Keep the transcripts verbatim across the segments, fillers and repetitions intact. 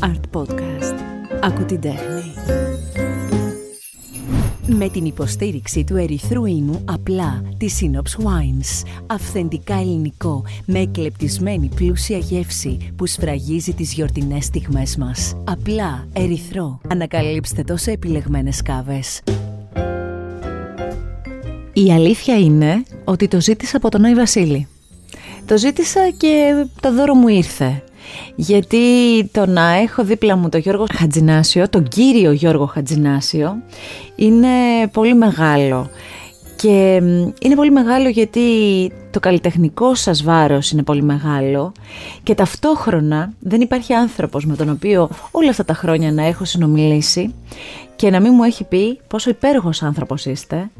Art Podcast. Ακού την τέχνη. Με την υποστήριξη του ερυθρού ίνου απλά, τη Synops Wines. Αυθεντικά ελληνικό, με εκλεπτισμένη πλούσια γεύση που σφραγίζει τις γιορτινές στιγμές μας. Απλά, ερυθρό. Ανακαλύψτε το σε επιλεγμένες κάβες. Η αλήθεια είναι ότι το ζήτησα από τον Άι Βασίλη. Το ζήτησα και το δώρο μου ήρθε. Γιατί το να έχω δίπλα μου τον Γιώργο Χατζηνάσιο, τον κύριο Γιώργο Χατζηνάσιο, είναι πολύ μεγάλο. Και είναι πολύ μεγάλο γιατί το καλλιτεχνικό σας βάρος είναι πολύ μεγάλο και ταυτόχρονα δεν υπάρχει άνθρωπος με τον οποίο όλα αυτά τα χρόνια να έχω συνομιλήσει και να μην μου έχει πει πόσο υπέροχος άνθρωπος είστε,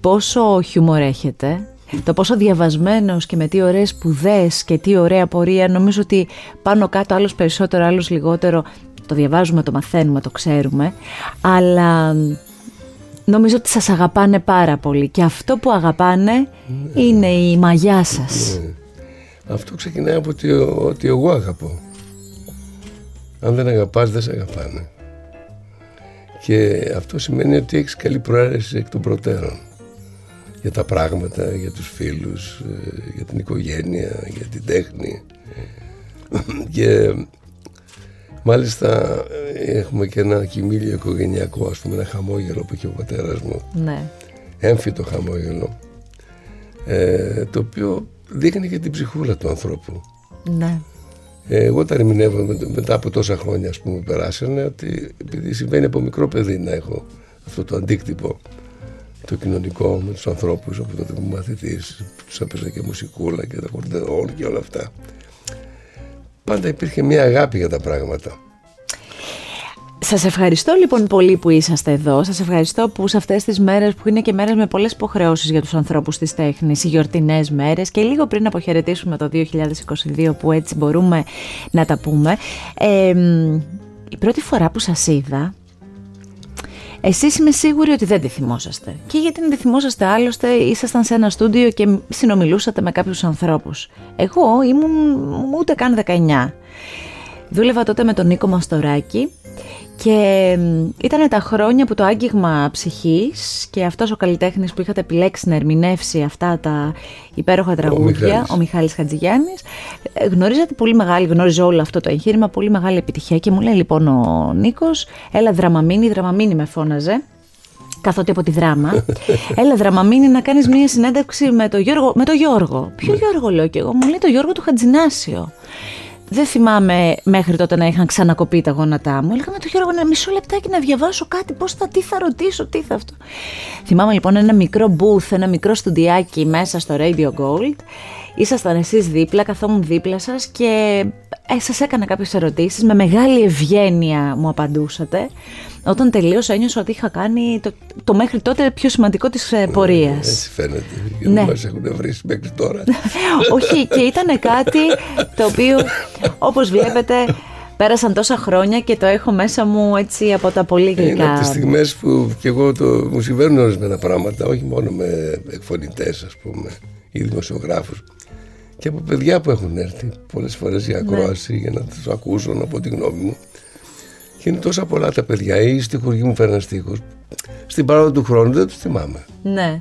πόσο χιούμορ έχετε, το πόσο διαβασμένος και με τι ωραίες σπουδές και τι ωραία πορεία. Νομίζω ότι πάνω κάτω άλλος περισσότερο, άλλος λιγότερο, το διαβάζουμε, το μαθαίνουμε, το ξέρουμε, αλλά νομίζω ότι σας αγαπάνε πάρα πολύ και αυτό που αγαπάνε είναι η μαγιά σας. Αυτό ξεκινάει από ότι, ότι εγώ αγαπώ. Αν δεν αγαπάς, δεν σε αγαπάνε. Και αυτό σημαίνει ότι έχεις καλή προαίρεση εκ των προτέρων για τα πράγματα, για τους φίλους, για την οικογένεια, για την τέχνη. Και μάλιστα έχουμε και ένα κοιμήλιο οικογενειακό, ας πούμε, ένα χαμόγελο που είχε ο πατέρας μου. Ναι. Έμφυτο χαμόγελο, ε, το οποίο δείχνει και την ψυχούλα του ανθρώπου. Ναι. Εγώ τα ερμηνεύω μετά από τόσα χρόνια, ας πούμε, περάσανε, ότι επειδή συμβαίνει από μικρό παιδί να έχω αυτό το αντίκτυπο το κοινωνικό με τους ανθρώπους, από τότε που είμαι μαθητής, τους έπαιζα και μουσικούλα και τα κορδεόν και όλα αυτά. Πάντα υπήρχε μια αγάπη για τα πράγματα. Σας ευχαριστώ λοιπόν πολύ που είσαστε εδώ. Σας ευχαριστώ που σε αυτές τις μέρες που είναι και μέρες με πολλές υποχρεώσεις για τους ανθρώπους της τέχνης, οι γιορτινές μέρες και λίγο πριν αποχαιρετήσουμε το δύο χιλιάδες είκοσι δύο που έτσι μπορούμε να τα πούμε. Ε, η πρώτη φορά που σας είδα, εσείς είμαι σίγουρη ότι δεν τη θυμόσαστε. Και γιατί δεν τη θυμόσαστε, άλλωστε ήσασταν σε ένα στούντιο και συνομιλούσατε με κάποιους ανθρώπους. Εγώ ήμουν ούτε καν δεκαεννιά. Δούλευα τότε με τον Νίκο Μαστοράκη και ήταν τα χρόνια που το άγγιγμα ψυχής και αυτός ο καλλιτέχνης που είχατε επιλέξει να ερμηνεύσει αυτά τα υπέροχα τραγούδια, ο Μιχάλης, ο Μιχάλης Χατζηγιάννης, γνωρίζατε πολύ μεγάλη, γνώριζε όλο αυτό το εγχείρημα, πολύ μεγάλη επιτυχία. Και μου λέει λοιπόν ο Νίκος, έλα δραμαμίνη, δραμαμίνη με φώναζε, καθότι από τη Δράμα, έλα δραμαμίνη να κάνεις μια συνέντευξη με τον Γιώργο, με το Γιώργο. Ποιο Γιώργο, λέω και εγώ, μου λέει το Γιώργο του Χατζηνάσιο. Δεν θυμάμαι μέχρι τότε να είχαν ξανακοπεί τα γόνατά μου. Έλεγα με τον Γιώργο ένα μισό λεπτάκι να διαβάσω κάτι. Πώς θα, τι θα ρωτήσω, τι θα αυτό. Θυμάμαι λοιπόν ένα μικρό booth, ένα μικρό στουντιάκι μέσα στο Radio Gold. Ήσασταν εσείς δίπλα, καθόμουν δίπλα σας και ε, σας έκανα κάποιες ερωτήσεις. Με μεγάλη ευγένεια μου απαντούσατε. Όταν τελείωσα, ένιωσα ότι είχα κάνει το, το μέχρι τότε πιο σημαντικό της πορείας. Έτσι φαίνεται. Γιατί ναι, μας έχουν βρει μέχρι τώρα. Όχι, και ήταν κάτι το οποίο, όπως βλέπετε, πέρασαν τόσα χρόνια και το έχω μέσα μου έτσι από τα πολύ γλυκά. Είναι από τις στιγμές που κι εγώ το, μου συμβαίνουν ορισμένα πράγματα, όχι μόνο με εκφωνητές, ας πούμε, ή δημοσιογράφους. Και από παιδιά που έχουν έρθει πολλές φορές για ακρόαση, ναι, για να τους ακούσουν από τη γνώμη μου. Και είναι τόσα πολλά τα παιδιά, ή στιχουργοί μου φέρναν στίχους. Στην παράδοση του χρόνου δεν τους θυμάμαι. Ναι.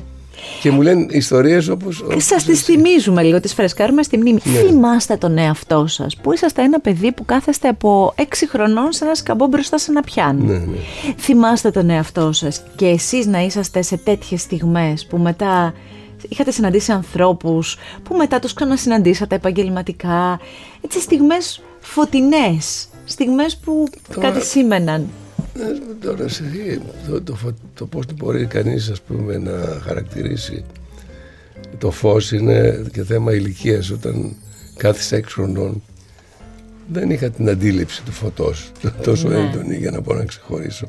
Και μου λένε ιστορίες όπως. Και όπως σας τις θυμίζουμε λίγο, τις φρεσκάρουμε στη μνήμη. Ναι. Θυμάστε τον εαυτό σας, που είσαστε ένα παιδί που κάθεστε από έξι χρονών σε ένα σκαμπό μπροστά σε ένα πιάνο. Ναι, ναι. Θυμάστε τον εαυτό σας και εσείς να είσαστε σε τέτοιες στιγμές που μετά. Είχατε συναντήσει ανθρώπους που μετά τους ξανασυναντήσατε επαγγελματικά. Έτσι στιγμές φωτεινές, στιγμές που τώρα, κάτι σήμαιναν. Τώρα σε το, το, το, το πώς μπορεί κανείς, ας πούμε, να χαρακτηρίσει το φως είναι και θέμα ηλικίας. Όταν κάθισα έξι χρονών δεν είχα την αντίληψη του φωτός τόσο ναι, έντονη για να μπορώ να ξεχωρίσω.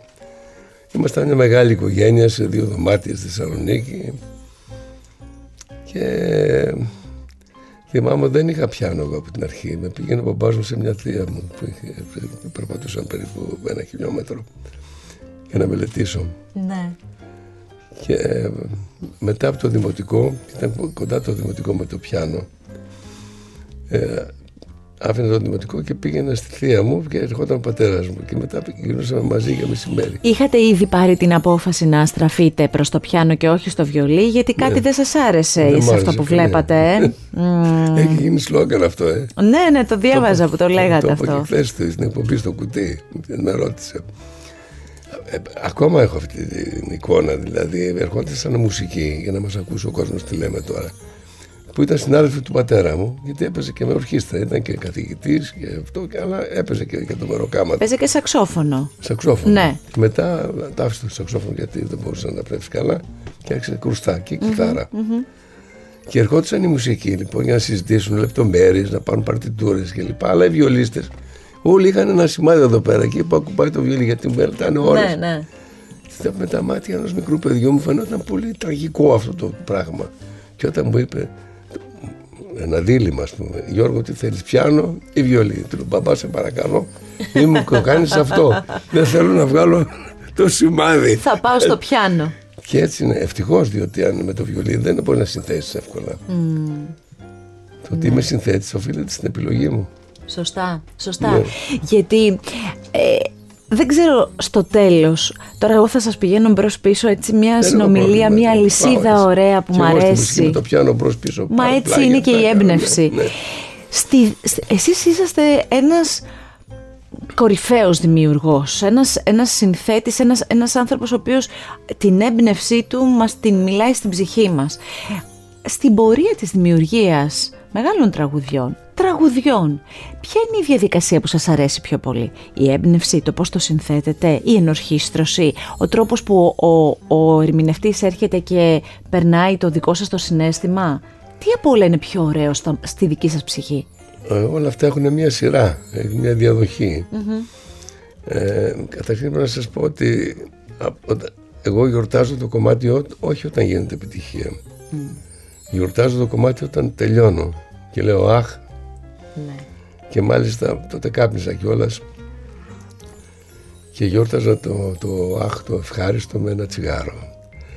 Ήμασταν μια μεγάλη οικογένεια σε δύο δωμάτια στη Θεσσαλονίκη. Και θυμάμαι δεν είχα πιάνο εγώ από την αρχή. Με πήγαινε ο μπαμπάς μου σε μια θεία μου που είχε, περπατούσαν περίπου ένα χιλιόμετρο για να μελετήσω. Ναι. Και μετά από το δημοτικό, ήταν κοντά το δημοτικό με το πιάνο, ε, άφηνε το δημοτικό και πήγαινα στη θεία μου και ερχόταν ο πατέρας μου και μετά γινούσαμε μαζί για μεσημέρι. Είχατε ήδη πάρει την απόφαση να στραφείτε προς το πιάνο και όχι στο βιολί, γιατί κάτι ναι, δεν σας άρεσε δεν σε αυτό που βλέπατε. Ε. Mm. Έχει γίνει σλόγγαν αυτό, ε. Ναι, ναι, το διάβαζα το, που το λέγατε το, αυτό. Το είπα και χθες στην εκπομπή στο κουτί, με ρώτησε. Ε, ακόμα έχω αυτή την εικόνα, δηλαδή ερχόταν σαν μουσική για να μας ακούσει ο κόσμος τι λέμε τώρα, που ήταν συνάδελφοι του πατέρα μου, γιατί έπαιζε και με ορχήστρα, ήταν και καθηγητής και αυτό, αλλά έπαιζε και, και το μεροκάμα. Παίζε και σαξόφωνο. Σαξόφωνο. Ναι. Μετά τα άφησε το σαξόφωνο γιατί δεν μπορούσε να πρέψει καλά και άρχισε κρουστάκι, κιθάρα. Mm-hmm, mm-hmm. Και ερχόντουσαν οι μουσικοί λοιπόν για να συζητήσουν λεπτομέρειες, να πάρουν παρτιτούρες κλπ. Αλλά οι βιολίστες όλοι είχαν ένα σημάδι εδώ πέρα, εκεί που ακουμπάει το βιολί, γιατί μελτάνε ώρες. Ναι, ναι. Με τα μάτια ενός μικρού παιδιού μου φαινόταν πολύ τραγικό αυτό το πράγμα. Και όταν μου είπε. Ένα δίλημα, ας πούμε. Γιώργο, τι θέλεις, πιάνο ή βιολί? Του λέω, μπαμπά, σε παρακαλώ, μην μου κάνεις αυτό. Δεν θέλω να βγάλω το σημάδι. Θα πάω στο πιάνο. Και έτσι είναι, ευτυχώς, διότι αν με το βιολί δεν μπορεί να συνθέσεις εύκολα. Mm. Το ότι ναι, είμαι συνθέτης οφείλεται στην επιλογή μου. Σωστά, σωστά. Ναι. Γιατί. Ε... Δεν ξέρω στο τέλος, τώρα εγώ θα σας πηγαίνω μπρος πίσω, έτσι μια συνομιλία, μια λυσίδα ωραία που μου αρέσει. Και το πιάνω μπρος πίσω. Μα έτσι είναι και η έμπνευση. Ναι, ναι. Στη, εσείς είσαστε ένας κορυφαίος δημιουργός, ένας, ένας συνθέτης, ένας, ένας άνθρωπος ο οποίος την έμπνευσή του μας την μιλάει στην ψυχή μας. Στην πορεία της δημιουργίας μεγάλων τραγουδιών, τραγουδιών. Ποια είναι η διαδικασία που σας αρέσει πιο πολύ? Η έμπνευση, το πώς το συνθέτετε, η ενορχήστρωση, ο τρόπος που ο, ο, ο ερμηνευτής έρχεται και περνάει το δικό σας το συναίσθημα? Τι από όλα είναι πιο ωραίο στα, στη δική σας ψυχή? Ε, όλα αυτά έχουν μια σειρά, μια διαδοχή. Mm-hmm. Ε, καταρχήν πρέπει να σας πω ότι εγώ γιορτάζω το κομμάτι όχι όταν γίνεται επιτυχία. Mm. Γιορτάζω το κομμάτι όταν τελειώνω και λέω αχ. Ναι. Και μάλιστα τότε κάπνιζα κιόλας και γιόρταζα το, το αχ το ευχάριστο με ένα τσιγάρο.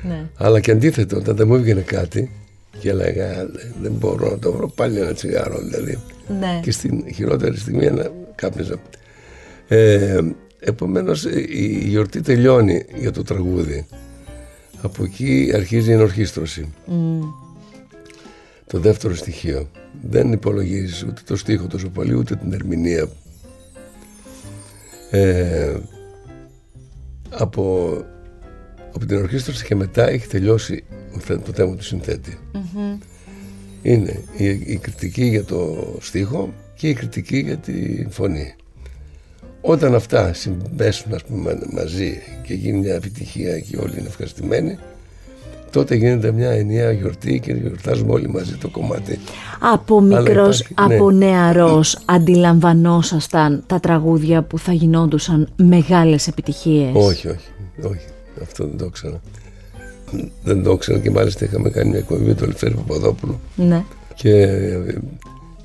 Ναι. Αλλά και αντίθετο, όταν δεν μου έβγαινε κάτι και έλεγα δεν μπορώ να το βρω, πάλι ένα τσιγάρο δηλαδή. Ναι. Και στην χειρότερη στιγμή κάπνιζα. Ε, επομένως η γιορτή τελειώνει για το τραγούδι. Από εκεί αρχίζει η ενορχήστρωση. Mm. Το δεύτερο στοιχείο. Δεν υπολογίζεις ούτε το στίχο τόσο πολύ, ούτε την ερμηνεία. Ε, από, από την ορχήστρωση και μετά έχει τελειώσει το θέμα του συνθέτη. Mm-hmm. Είναι η, η κριτική για το στίχο και η κριτική για τη φωνή. Όταν αυτά συμπέσουν, ας πούμε, μαζί και γίνει μια επιτυχία και όλοι είναι ευχαριστημένοι, τότε γίνεται μια ενιαία γιορτή και γιορτάζουμε όλοι μαζί το κομμάτι. Από μικρός, υπάρχει, από ναι, νεαρός αντιλαμβανόσασταν τα τραγούδια που θα γινόντουσαν μεγάλες επιτυχίες? Όχι, όχι, όχι. Αυτό δεν το ξέρω. Δεν το ξέρω και μάλιστα είχαμε κάνει μια εκπομπή με τον Λευτέρη Παπαδόπουλο. Ναι. Και,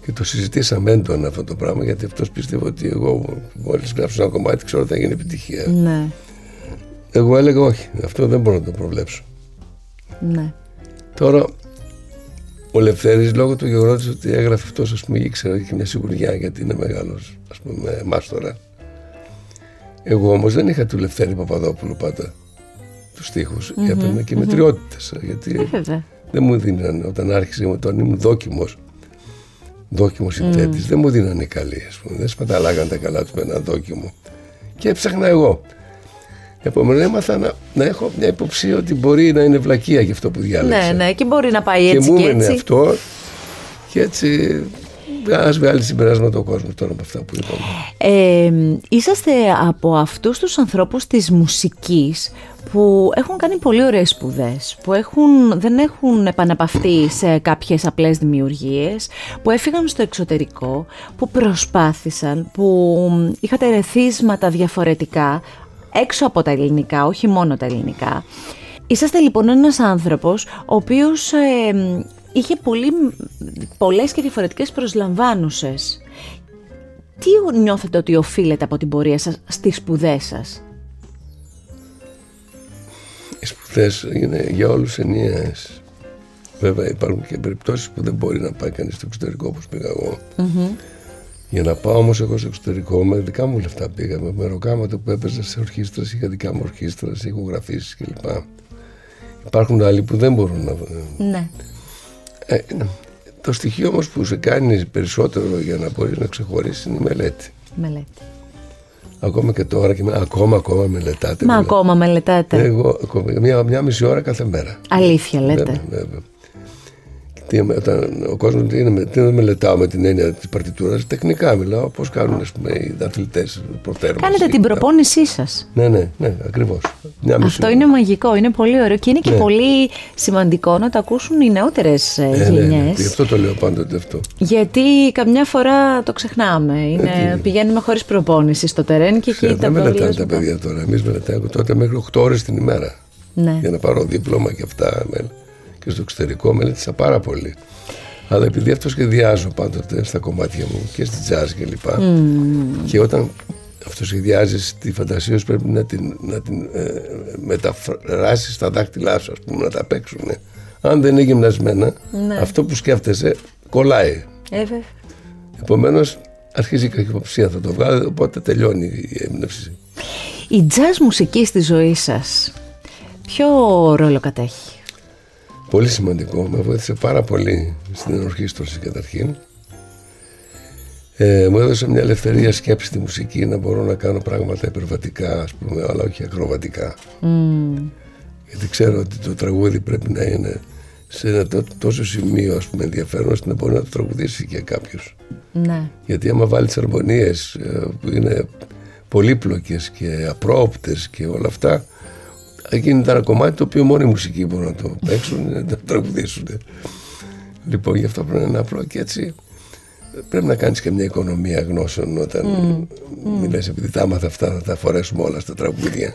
και το συζητήσαμε έντονα αυτό το πράγμα, γιατί αυτός πίστευε ότι εγώ μόλις γράψω ένα κομμάτι ξέρω ότι θα γίνει επιτυχία. Ναι. Εγώ έλεγα όχι, αυτό δεν μπορώ να το προβλέψω. Ναι. Τώρα ο Λευτέρης, λόγω του γεγονότος ότι έγραφε αυτός, ας πούμε, ήξερα και μια σιγουριά γιατί είναι μεγάλος, ας πούμε, μάστορα. Εγώ όμως δεν είχα του Λευτέρη Παπαδόπουλου πάντα τους στίχους. Mm-hmm. Έπαιρνα και mm-hmm. μετριότητες, γιατί yeah, δεν μου δίνανε, όταν άρχισε με τον ήμουν δόκιμος, δόκιμος συνθέτης, mm. δεν μου δίνανε καλή, ας πούμε, δεν σπαταλάγαν τα καλά του με έναν δόκιμο και έψαχνα εγώ. Επομένως έμαθα να, να έχω μια υποψία ότι μπορεί να είναι βλακεία για αυτό που διάλεξα. Ναι, ναι, και μπορεί να πάει έτσι και, και έτσι. Και μου έμενε αυτό και έτσι ας βγάλει συμπεράσματα ο κόσμος τώρα από αυτά που είπαμε. Ε, είσαστε από αυτούς τους ανθρώπους της μουσικής που έχουν κάνει πολύ ωραίες σπουδές, που έχουν, δεν έχουν επαναπαυτεί σε κάποιες απλές δημιουργίες, που έφυγαν στο εξωτερικό, που προσπάθησαν, που είχατε ερεθίσματα διαφορετικά, έξω από τα ελληνικά, όχι μόνο τα ελληνικά. Είσαστε λοιπόν ένας άνθρωπος ο οποίος ε, είχε πολύ, πολλές και διαφορετικές προσλαμβάνουσες. Τι νιώθετε ότι οφείλετε από την πορεία σας στις σπουδές σας? Οι σπουδές είναι για όλους ενιαίες. Βέβαια υπάρχουν και περιπτώσεις που δεν μπορεί να πάει κανείς στο εξωτερικό, όπως πήγα εγώ. Mm-hmm. Για να πάω όμως εγώ στο εξωτερικό, με δικά μου λεφτά πήγαμε. Με ροκάματα που έπαιζα σε ορχήστρες, είχα δικά μου ορχήστρες, ηχογραφήσεις κλπ. Υπάρχουν άλλοι που δεν μπορούν να. Ναι. Ε, το στοιχείο όμως που σε κάνει περισσότερο για να μπορείς να ξεχωρίσεις είναι η μελέτη. Μελέτη. Ακόμα και τώρα, και με, ακόμα, ακόμα μελετάτε. Μα με, ακόμα μελετάτε. Εγώ ακόμα, μια, μια μισή ώρα κάθε μέρα. Αλήθεια λέτε. Βέβαια. Τι, όταν, ο κόσμος τι είναι, τι δεν μελετάω με την έννοια της παρτιτούρας, τεχνικά μιλάω, πώς κάνουν ας πούμε, οι αθλητές προθέρμανση. Κάνετε την προπόνησή σας. Ναι, ναι, ναι, ακριβώς. Μια μισή Αυτό ώρα. Είναι μαγικό, είναι πολύ ωραίο και είναι και ναι. πολύ σημαντικό να το ακούσουν οι νεότερες ναι, γενιές. Ναι, ναι. Γι' αυτό το λέω πάντοτε αυτό. Γιατί καμιά φορά το ξεχνάμε. Είναι, ναι, πηγαίνουμε χωρίς προπόνηση στο τερέν και εκεί τα μελετάνε τα παιδιά, παιδιά τώρα. Εμείς μελετάμε τότε μέχρι οκτώ ώρες την ημέρα. Ναι. Για να πάρω δίπλωμα και αυτά. Και στο εξωτερικό μελέτησα πάρα πολύ. Αλλά επειδή αυτό σχεδιάζω πάντοτε στα κομμάτια μου και στη jazz και λοιπά, mm. και όταν αυτό σχεδιάζεις τη φαντασία σου πρέπει να την, να την ε, μεταφράσεις στα δάχτυλά σου, ας πούμε, να τα παίξουν. Αν δεν είναι γυμνασμένα, ναι. αυτό που σκέφτεσαι κολλάει. Ε, Επομένως αρχίζει η κακυποψία, θα το βγάλω, οπότε τελειώνει η έμπνευση. Η jazz μουσική στη ζωή σας, ποιο ρόλο κατέχει? Πολύ σημαντικό, με βοήθησε πάρα πολύ στην ενορχήστρωση καταρχήν. Ε, μου έδωσε μια ελευθερία σκέψη στη μουσική, να μπορώ να κάνω πράγματα υπερβατικά, ας πούμε, αλλά όχι ακροβατικά. Mm. Γιατί ξέρω ότι το τραγούδι πρέπει να είναι σε ένα τόσο σημείο, ας πούμε, ενδιαφέρον, ώστε να μπορεί να το τραγουδήσει και κάποιος. Ναι. Γιατί άμα βάλεις αρμονίες που είναι πολύπλοκες και απρόοπτες και όλα αυτά, εκείνη ήταν ένα κομμάτι το οποίο μόνο οι μουσικοί μπορούν να το παίξουν, να το τραγουδήσουν. Λοιπόν, γι' αυτό πρέπει να είναι απλό και έτσι. Πρέπει να κάνεις και μια οικονομία γνώσεων όταν mm. μιλάς, επειδή τα άμαθα αυτά θα τα φορέσουμε όλα στα τραγούδια.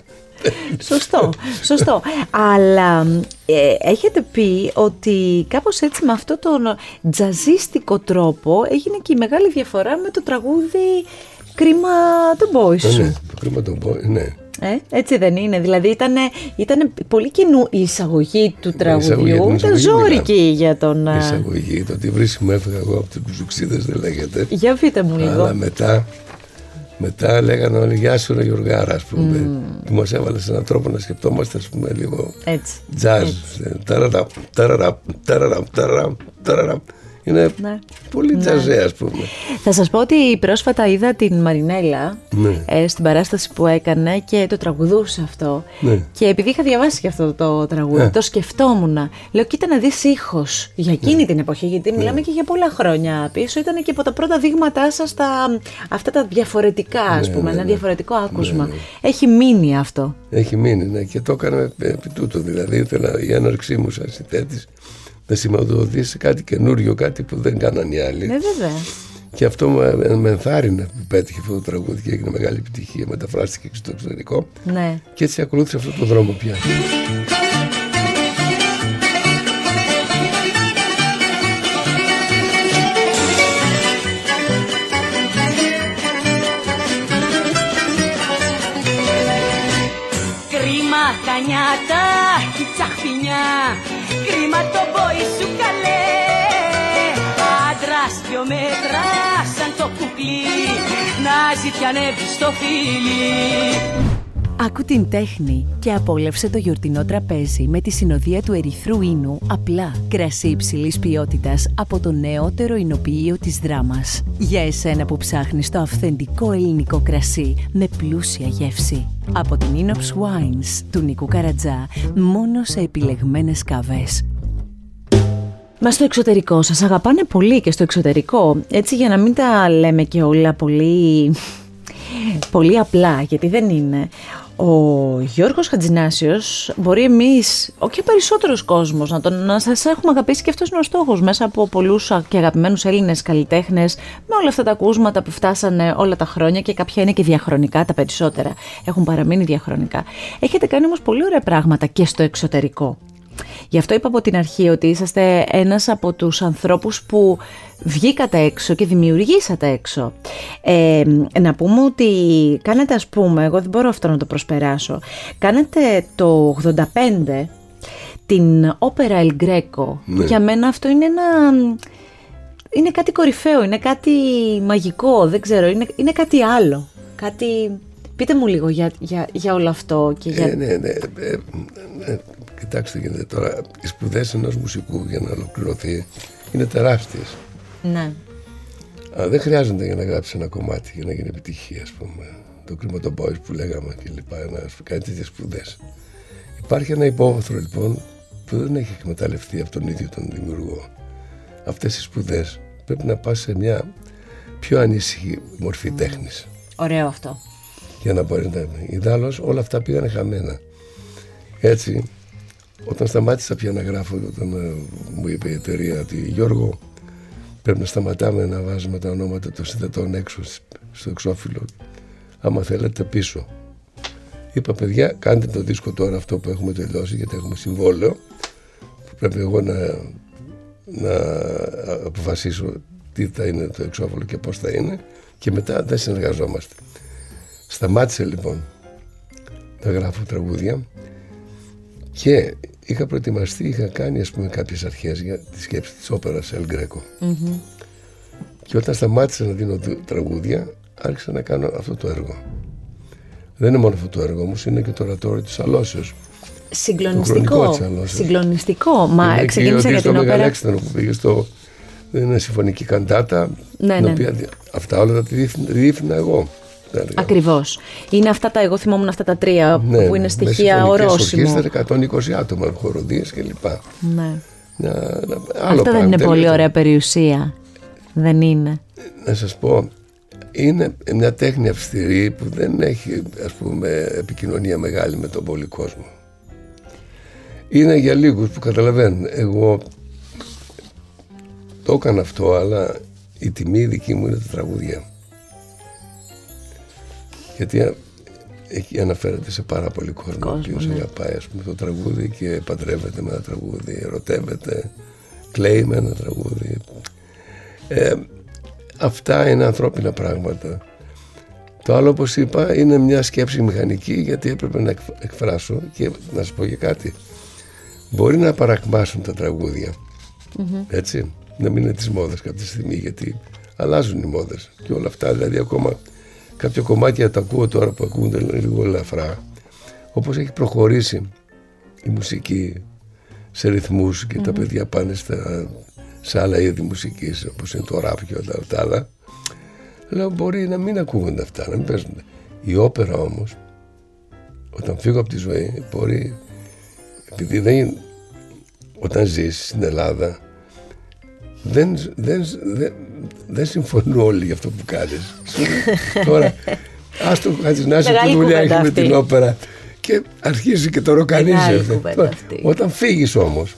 Σωστό, σωστό. Αλλά ε, έχετε πει ότι κάπως έτσι με αυτόν τον τζαζίστικο τρόπο έγινε και η μεγάλη διαφορά με το τραγούδι «Κρίμα των Μπόη». Ναι, ναι, το «Κρίμα των Μπόη», ναι. Ε, έτσι δεν είναι? Δηλαδή ήταν πολύ κοινού η εισαγωγή του τραγουδιού. Ήταν ζώρικη για τον. Η εισαγωγή, το τι βρίσκει μου έφυγα εγώ από τους Μπουζουξίδες δεν λέγεται. Για πείτε μου λίγο. Αλλά μετά, μετά λέγανε όλοι «Γεια σου ρε Γιωργάρα», ας πούμε. Mm. Που μας έβαλε σε έναν τρόπο να σκεπτόμαστε, ας πούμε, λίγο τζαζ. Ταραραμ, ταραραμ, ταραραμ, ταραραμ, ταραραμ. Είναι ναι. πολύ τζαζέ, ας πούμε. Θα σας πω ότι πρόσφατα είδα την Μαρινέλα ναι. ε, στην παράσταση που έκανε και το τραγουδούσε αυτό. Ναι. Και επειδή είχα διαβάσει και αυτό το τραγούδι, ναι. το σκεφτόμουν. Λέω, κοίτα να δεις ήχος για εκείνη ναι. την εποχή, γιατί ναι. μιλάμε και για πολλά χρόνια πίσω. Ήταν και από τα πρώτα δείγματά σας τα, αυτά τα διαφορετικά, ας ναι, πούμε, ναι, ναι. ένα διαφορετικό άκουσμα. Ναι, ναι. Έχει μείνει αυτό. Έχει μείνει, ναι. Και το έκανα επί τούτο. Δηλαδή, ήθελα η έναρξή μου σαν συνθέτης να σηματοδοτεί σε κάτι καινούριο, κάτι που δεν κάνανε οι άλλοι. Ναι, βέβαια. Και αυτό με ενθάρρυνε που πέτυχε αυτό το τραγούδι και έγινε μεγάλη επιτυχία. Μεταφράστηκε και στο εξωτερικό. Ναι. Και έτσι ακολούθησε αυτόν τον δρόμο πια. Κρίμα τα νιάτα και τσαχπινιά. Κρίμα τον Μπόη σου καλέ. Άντρας δυο μέτρα σαν το κουκλί, να ζητιανεύει στο φίλι. Άκου την τέχνη και απόλαυσε το γιορτινό τραπέζι με τη συνοδεία του ερυθρού ίνου Απλά. Κρασί υψηλής ποιότητας από το νεότερο ινοποιείο της Δράμας. Για εσένα που ψάχνεις το αυθεντικό ελληνικό κρασί με πλούσια γεύση. Από την Inops Wines του Νικού Καρατζά, μόνο σε επιλεγμένες καβές. Μα στο εξωτερικό σας αγαπάνε πολύ και στο εξωτερικό, έτσι για να μην τα λέμε και όλα πολύ, πολύ απλά, γιατί δεν είναι. Ο Γιώργος Χατζηνάσιος μπορεί εμείς, ο και περισσότερος κόσμος, να, τον, να σας έχουμε αγαπήσει και αυτός είναι ο στόχος μέσα από πολλούς και αγαπημένους Έλληνες καλλιτέχνες με όλα αυτά τα ακούσματα που φτάσανε όλα τα χρόνια και κάποια είναι και διαχρονικά, τα περισσότερα έχουν παραμείνει διαχρονικά. Έχετε κάνει όμως πολύ ωραία πράγματα και στο εξωτερικό. Γι' αυτό είπα από την αρχή ότι είσαστε ένας από τους ανθρώπους που βγήκατε έξω και δημιουργήσατε έξω. Ε, να πούμε ότι κάνετε, ας πούμε, εγώ δεν μπορώ αυτό να το προσπεράσω, κάνετε το ογδόντα πέντε την όπερα El Greco. Ναι. Για μένα αυτό είναι ένα... είναι κάτι κορυφαίο, είναι κάτι μαγικό, δεν ξέρω, είναι, είναι κάτι άλλο. Κάτι... Πείτε μου λίγο για, για, για όλο αυτό. Και για... Ε, ναι, ναι, ναι, ναι. Κοιτάξτε, γίνεται τώρα. Οι σπουδές ενός μουσικού για να ολοκληρωθεί είναι τεράστιες. Ναι. Α, δεν χρειάζεται για να γράψεις ένα κομμάτι, για να γίνει επιτυχία, ας πούμε. Το Κρίμα των Μπόη που λέγαμε κλπ. Να κάνει τέτοιες σπουδές. Υπάρχει ένα υπόβαθρο λοιπόν που δεν έχει εκμεταλλευτεί από τον ίδιο τον δημιουργό. Αυτές οι σπουδές πρέπει να πας σε μια πιο ανήσυχη μορφή mm. τέχνης. Ωραίο αυτό. Για να μπορείς να... Ιδάλλως όλα αυτά πήγαν χαμένα. Έτσι, όταν σταμάτησα πια να γράφω, όταν uh, μου είπε η εταιρεία ότι Γιώργο, πρέπει να σταματάμε να βάζουμε τα ονόματα των συνθετών έξω στο εξώφυλλο, άμα θέλετε πίσω. Είπα, παιδιά, κάντε το δίσκο τώρα αυτό που έχουμε τελειώσει, γιατί έχουμε συμβόλαιο που πρέπει εγώ να, να αποφασίσω τι θα είναι το εξώφυλλο και πώς θα είναι, και μετά δεν συνεργαζόμαστε. Σταμάτησε λοιπόν να γράφω τραγούδια και είχα προετοιμαστεί, είχα κάνει ας πούμε κάποιες αρχές για τη σκέψη της όπερας El Greco. Mm-hmm. Και όταν σταμάτησα να δίνω τραγούδια, άρχισα να κάνω αυτό το έργο. Δεν είναι μόνο αυτό το έργο όμως, είναι και το Ρατόριο του Σαλώσεως. Συγκλονιστικό, συγκλονιστικό. Μα ξεκίνησα για την όπερα. Που πήγε στο ένα συμφωνική καντάτα, ναι, την ναι. οποία, αυτά όλα τα διεύθυνα εγώ. Ακριβώς. Είναι αυτά τα, εγώ θυμόμουν αυτά τα τρία ναι, που είναι στοιχεία ορόσημο. Ναι, εκατόν είκοσι άτομα, χοροδίες κλπ. Ναι. Να, να, αυτό δεν είναι τέλει, πολύ ωραία περιουσία. Δεν είναι. Να σας πω, είναι μια τέχνη αυστηρή που δεν έχει ας πούμε επικοινωνία μεγάλη με τον πολύ κόσμο. Είναι για λίγους που καταλαβαίνουν. Εγώ το έκανα αυτό, αλλά η τιμή δική μου είναι τα τραγούδια. Γιατί εκεί αναφέρεται σε πάρα πολύ κόσμο, κόσμο ο οποίος ναι. αγαπάει ας πούμε, το τραγούδι και παντρεύεται με ένα τραγούδι, ερωτεύεται, κλαίει με ένα τραγούδι. Ε, αυτά είναι ανθρώπινα πράγματα. Το άλλο, όπως είπα, είναι μια σκέψη μηχανική, γιατί έπρεπε να εκφράσω, και να σας πω και κάτι. Μπορεί να παρακμάσουν τα τραγούδια, mm-hmm. έτσι, να μην είναι της μόδας κάποια στιγμή, γιατί αλλάζουν οι μόδες και όλα αυτά, δηλαδή ακόμα... Κάποια κομμάτια τα ακούω τώρα που ακούγονται λίγο ελαφρά. Όπως έχει προχωρήσει η μουσική σε ρυθμούς και mm-hmm. τα παιδιά πάνε στα, σε άλλα είδη μουσικής, όπως είναι το ραπ και όλα τα άλλα. Λέω, μπορεί να μην ακούγονται αυτά, να μην παίζονται. Η όπερα όμως, όταν φύγω από τη ζωή, μπορεί, επειδή δεν, όταν ζεις στην Ελλάδα, Δεν, δεν, δεν, δεν συμφωνούν όλοι για αυτό που κάνεις. Τώρα, ας το Χατζηνάσιο, τι δουλειά έχει με την όπερα, και αρχίζει και το ροκανίζει. Όταν φύγεις όμως,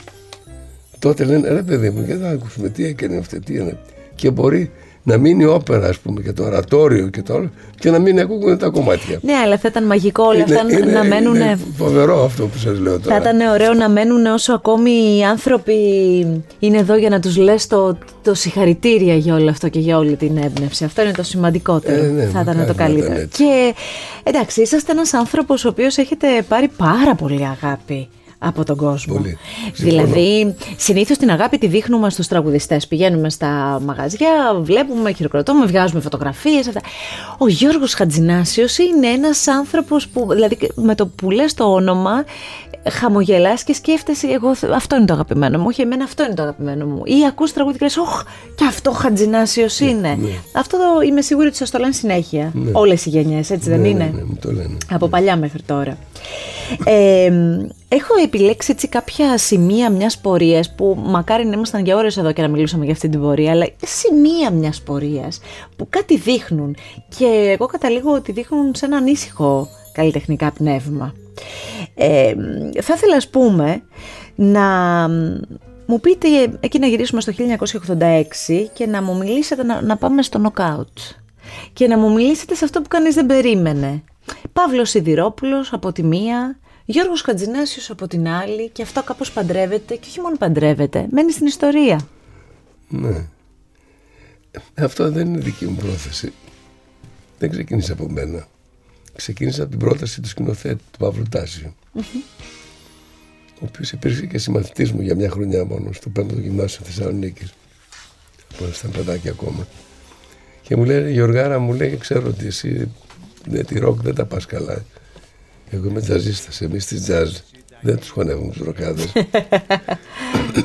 τότε λένε, ρε παιδί μου, και θα ακούσουμε τι έκανε αυτή, τι έκανε. Και μπορεί να μείνει η όπερα, ας πούμε, και το ορατόριο και το άλλο, και να μην ακούγονται τα κομμάτια. Ναι, αλλά θα ήταν μαγικό όλα αυτά είναι, είναι, να μένουν. Είναι φοβερό αυτό που σας λέω τώρα. Θα ήταν ωραίο να μένουν όσο ακόμη οι άνθρωποι είναι εδώ για να τους λες το, το συγχαρητήρια για όλο αυτό και για όλη την έμπνευση. Αυτό είναι το σημαντικότερο. Ε, ναι, θα ήταν το καλύτερο. Ήταν και εντάξει, είσαστε ένας άνθρωπος ο οποίος έχετε πάρει πάρα πολύ αγάπη από τον κόσμο. Πολύ. Δηλαδή, συνήθως την αγάπη τη δείχνουμε στους τραγουδιστές. Πηγαίνουμε στα μαγαζιά, βλέπουμε, χειροκροτούμε, βγάζουμε φωτογραφίες. Αυτά. Ο Γιώργος Χατζηνάσιος είναι ένας άνθρωπος που, δηλαδή, με το που λες το όνομα, χαμογελάς και σκέφτεσαι, εγώ, αυτό είναι το αγαπημένο μου. Όχι, εμένα αυτό είναι το αγαπημένο μου. Ή ακούς τραγούδι και λες, Ωχ, και αυτό Χατζηνάσιος είναι. Ναι, ναι. Αυτό το, είμαι σίγουρη ότι σας το λένε συνέχεια. Ναι. Όλες οι γενιές, έτσι ναι, δεν είναι. Ναι, ναι, το λένε. Από ναι. παλιά μέχρι τώρα. Ε, έχω επιλέξει έτσι κάποια σημεία μιας πορείας που μακάρι να ήμασταν για ώρες εδώ και να μιλούσαμε για αυτή την πορεία, αλλά σημεία μιας πορείας που κάτι δείχνουν, και εγώ καταλήγω ότι δείχνουν σε ένα ανήσυχο καλλιτεχνικά πνεύμα. Ε, θα ήθελα ας πούμε να μου πείτε, εκεί να γυρίσουμε στο χίλια εννιακόσια ογδόντα έξι και να μου μιλήσετε, να, να πάμε στο Knockout και να μου μιλήσετε σε αυτό που κανείς δεν περίμενε. Παύλος Σιδηρόπουλος από τη μία, Γιώργος Χατζηνάσιος από την άλλη, και αυτό κάπως παντρεύεται, και όχι μόνο παντρεύεται, μένει στην ιστορία. Ναι. Αυτό δεν είναι δική μου πρόθεση. Δεν ξεκίνησε από μένα. Ξεκίνησε από την πρόταση του σκηνοθέτη, του Παύλου Τάσιου. Mm-hmm. ο οποίος υπήρξε και συμμαθητής μου για μια χρονιά μόνο, στο πέμπτο γυμνάσιο Θεσσαλονίκης, όταν ήταν παιδάκι ακόμα. Και μου λέει, Γιωργάρα, μου λέει, ξέρω ότι εσύ ναι, τη ροκ δεν τα πας καλά. Εγώ είμαι τζαζίστας, εμείς τη τζαζ δεν τους χωνεύουμε τους ροκάδες.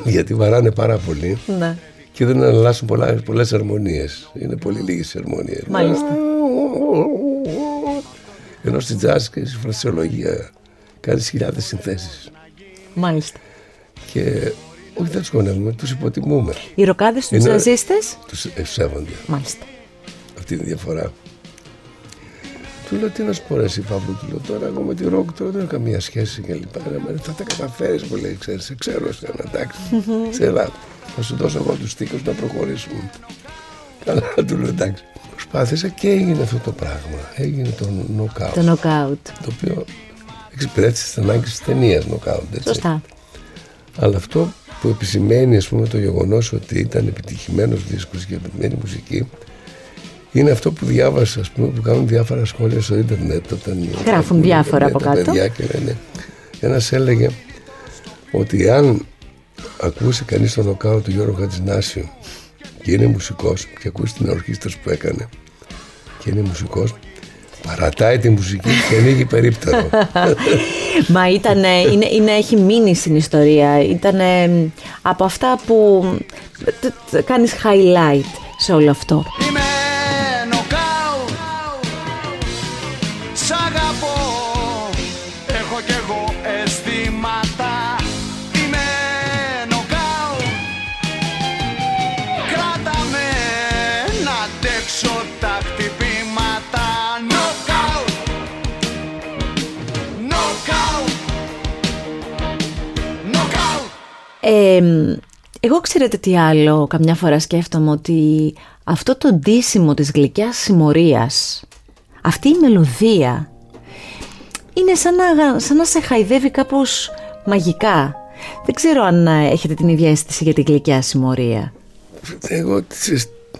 Γιατί βαράνε πάρα πολύ και δεν αναλάσσουν πολλές αρμονίες. Είναι πολύ λίγες αρμονίες. Μάλιστα. Ενώ στη τζαζ και στη φρασιολογία κάνεις χιλιάδες συνθέσεις. Μάλιστα. Και όχι, δεν τους χωνεύουμε, τους υποτιμούμε. Οι ροκάδες τους τζαζίστες τους ευσέβονται. Μάλιστα. Αυτή είναι η διαφορά. Του λέω, τι να σπορέσει, Παύλο, του λέω τώρα, εγώ με τη ροκ τώρα δεν έχω καμία σχέση και λοιπά. Θα τα καταφέρεις, μου λέει, ξέρεις, ξέρω εσένα, εντάξει, ξέρω, θα σου δώσω εγώ τους τοίχους να προχωρήσουμε. Καλά, του λέω, εντάξει. Προσπάθησα και έγινε αυτό το πράγμα, έγινε το Knockout. Το Knockout. Το οποίο εξυπηρέτησε τις ανάγκες της ταινίας Knockout, έτσι. Σωστά. Αλλά αυτό που επισημαίνει, ας πούμε, το γεγονός ότι ήταν επιτυχημένος δίσκος και επιτυχημένη μουσική, είναι αυτό που διάβασα, ας πούμε, που κάνουν διάφορα σχόλια στο ίντερνετ. Όταν γράφουν διάφορα από κάτω. Και λένε, ένας έλεγε ότι αν ακούσει κανείς το Knockout του Γιώργου Χατζηνάσιου και είναι μουσικός και ακούσει την ορχήστρα που έκανε και είναι μουσικός, παρατάει τη μουσική και ανοίγει περίπτερο. Μα ήτανε, είναι, είναι, έχει μείνει στην ιστορία. Ήτανε από αυτά που τ, τ, κάνεις highlight σε όλο αυτό. Ε, εγώ ξέρετε τι άλλο, καμιά φορά σκέφτομαι ότι αυτό το ντύσιμο της γλυκιάς συμμορίας, αυτή η μελωδία, είναι σαν να, σαν να σε χαϊδεύει κάπως μαγικά. Δεν ξέρω αν έχετε την ίδια αίσθηση για την γλυκιά συμμορία. Εγώ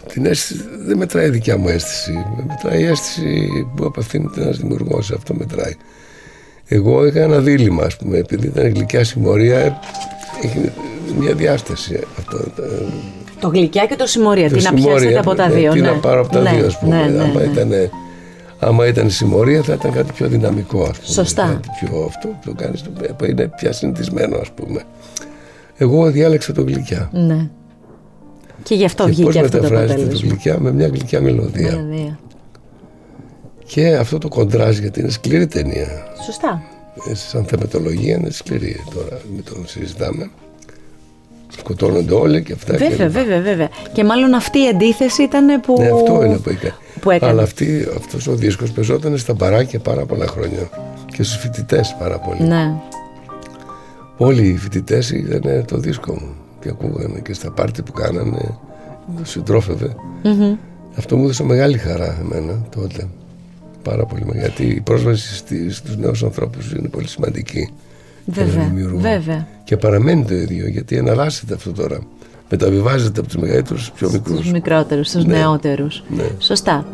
την αίσθηση δεν μετράει η δικιά μου αίσθηση. Μετράει η αίσθηση που απευθύνεται ένας δημιουργός, αυτό μετράει. Εγώ είχα ένα δίλημμα, ας πούμε, επειδή ήταν γλυκιά συμμορία. Έχει μια διάσταση αυτό. Το γλυκιά και το συμμορία. Τι να πιάσετε από τα δύο. Τι ναι. να πάρω από τα ναι, δύο, ας πούμε. Ναι, ναι, άμα, ναι. Ήταν, άμα ήταν συμμορία, θα ήταν κάτι πιο δυναμικό, ας πούμε. Σωστά. Κάτι πιο αυτό που το κάνεις, είναι πια συνηθισμένο, ας πούμε. Εγώ διάλεξα το γλυκιά. Ναι. Και γι' αυτό και βγήκε αυτό το αποτέλεσμα. Πώς μεταφράζεται το γλυκιά με μια γλυκιά μελωδία. Μελωδία. Και αυτό το κοντράζ, γιατί είναι σκληρή ταινία. Σωστά. Σαν θεμετολογία είναι σκληρή τώρα, μην το συζητάμε. Σκοτώνονται όλοι και αυτά. Βέβαια, και... βέβαια, βέβαια. Και μάλλον αυτή η αντίθεση ήταν που. Ναι, αυτό είναι που, είχε. που έκανε. Αλλά αυτή, αυτός ο δίσκος παίζονταν στα μπαράκια πάρα πολλά χρόνια και στους φοιτητές πάρα πολύ. Ναι. Όλοι οι φοιτητές ήταν το δίσκο μου και ακούγανε και στα πάρτι που κάνανε, το συντρόφευε. Mm-hmm. Αυτό μου έδωσε μεγάλη χαρά εμένα τότε. Πάρα πολύ, γιατί η πρόσβαση στους νέους ανθρώπους είναι πολύ σημαντική. Βέβαια, βέβαια. Και παραμένει το ίδιο, γιατί εναλλάσσεται αυτό τώρα. Μεταβιβάζεται από τους μεγαλύτερους στους πιο μικρούς. Στους μικρότερους, στους ναι. νεότερους. Ναι. Σωστά.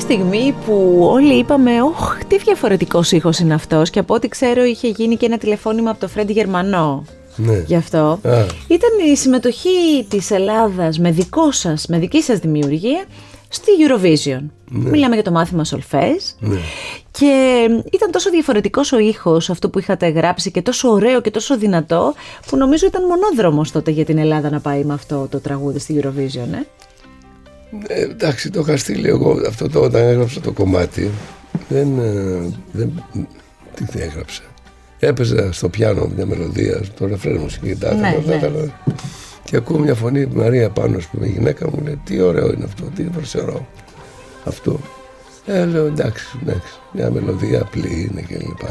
Στιγμή που όλοι είπαμε, «Ωχ, τι διαφορετικός ήχος είναι αυτός», και από ό,τι ξέρω είχε γίνει και ένα τηλεφώνημα από το Φρέντι Γερμανό. Ναι. Γι' αυτό. Α. Ήταν η συμμετοχή της Ελλάδας με, δικό σας, με δική σας δημιουργία στη Eurovision. Ναι. Μιλάμε για το μάθημα Σολφές. Ναι. Και ήταν τόσο διαφορετικός ο ήχος, αυτό που είχατε γράψει, και τόσο ωραίο και τόσο δυνατό, που νομίζω ήταν μονόδρομος τότε για την Ελλάδα να πάει με αυτό το τραγούδι στη Eurovision. Ε. Ε, εντάξει, το είχα στείλει εγώ αυτό το, όταν έγραψα το κομμάτι. Δεν, δεν, τι δεν έγραψα. Έπαιζα στο πιάνο μια μελωδία, το ρεφρέν μου συγκεκριτά. Ναι, ναι. Και ακούω μια φωνή Μαρία Πάνος, που είναι η γυναίκα μου, λέει, τι ωραίο είναι αυτό, τι προσερό αυτό. Ε, λέω εντάξει, εντάξει, μια μελωδία απλή είναι κλπ.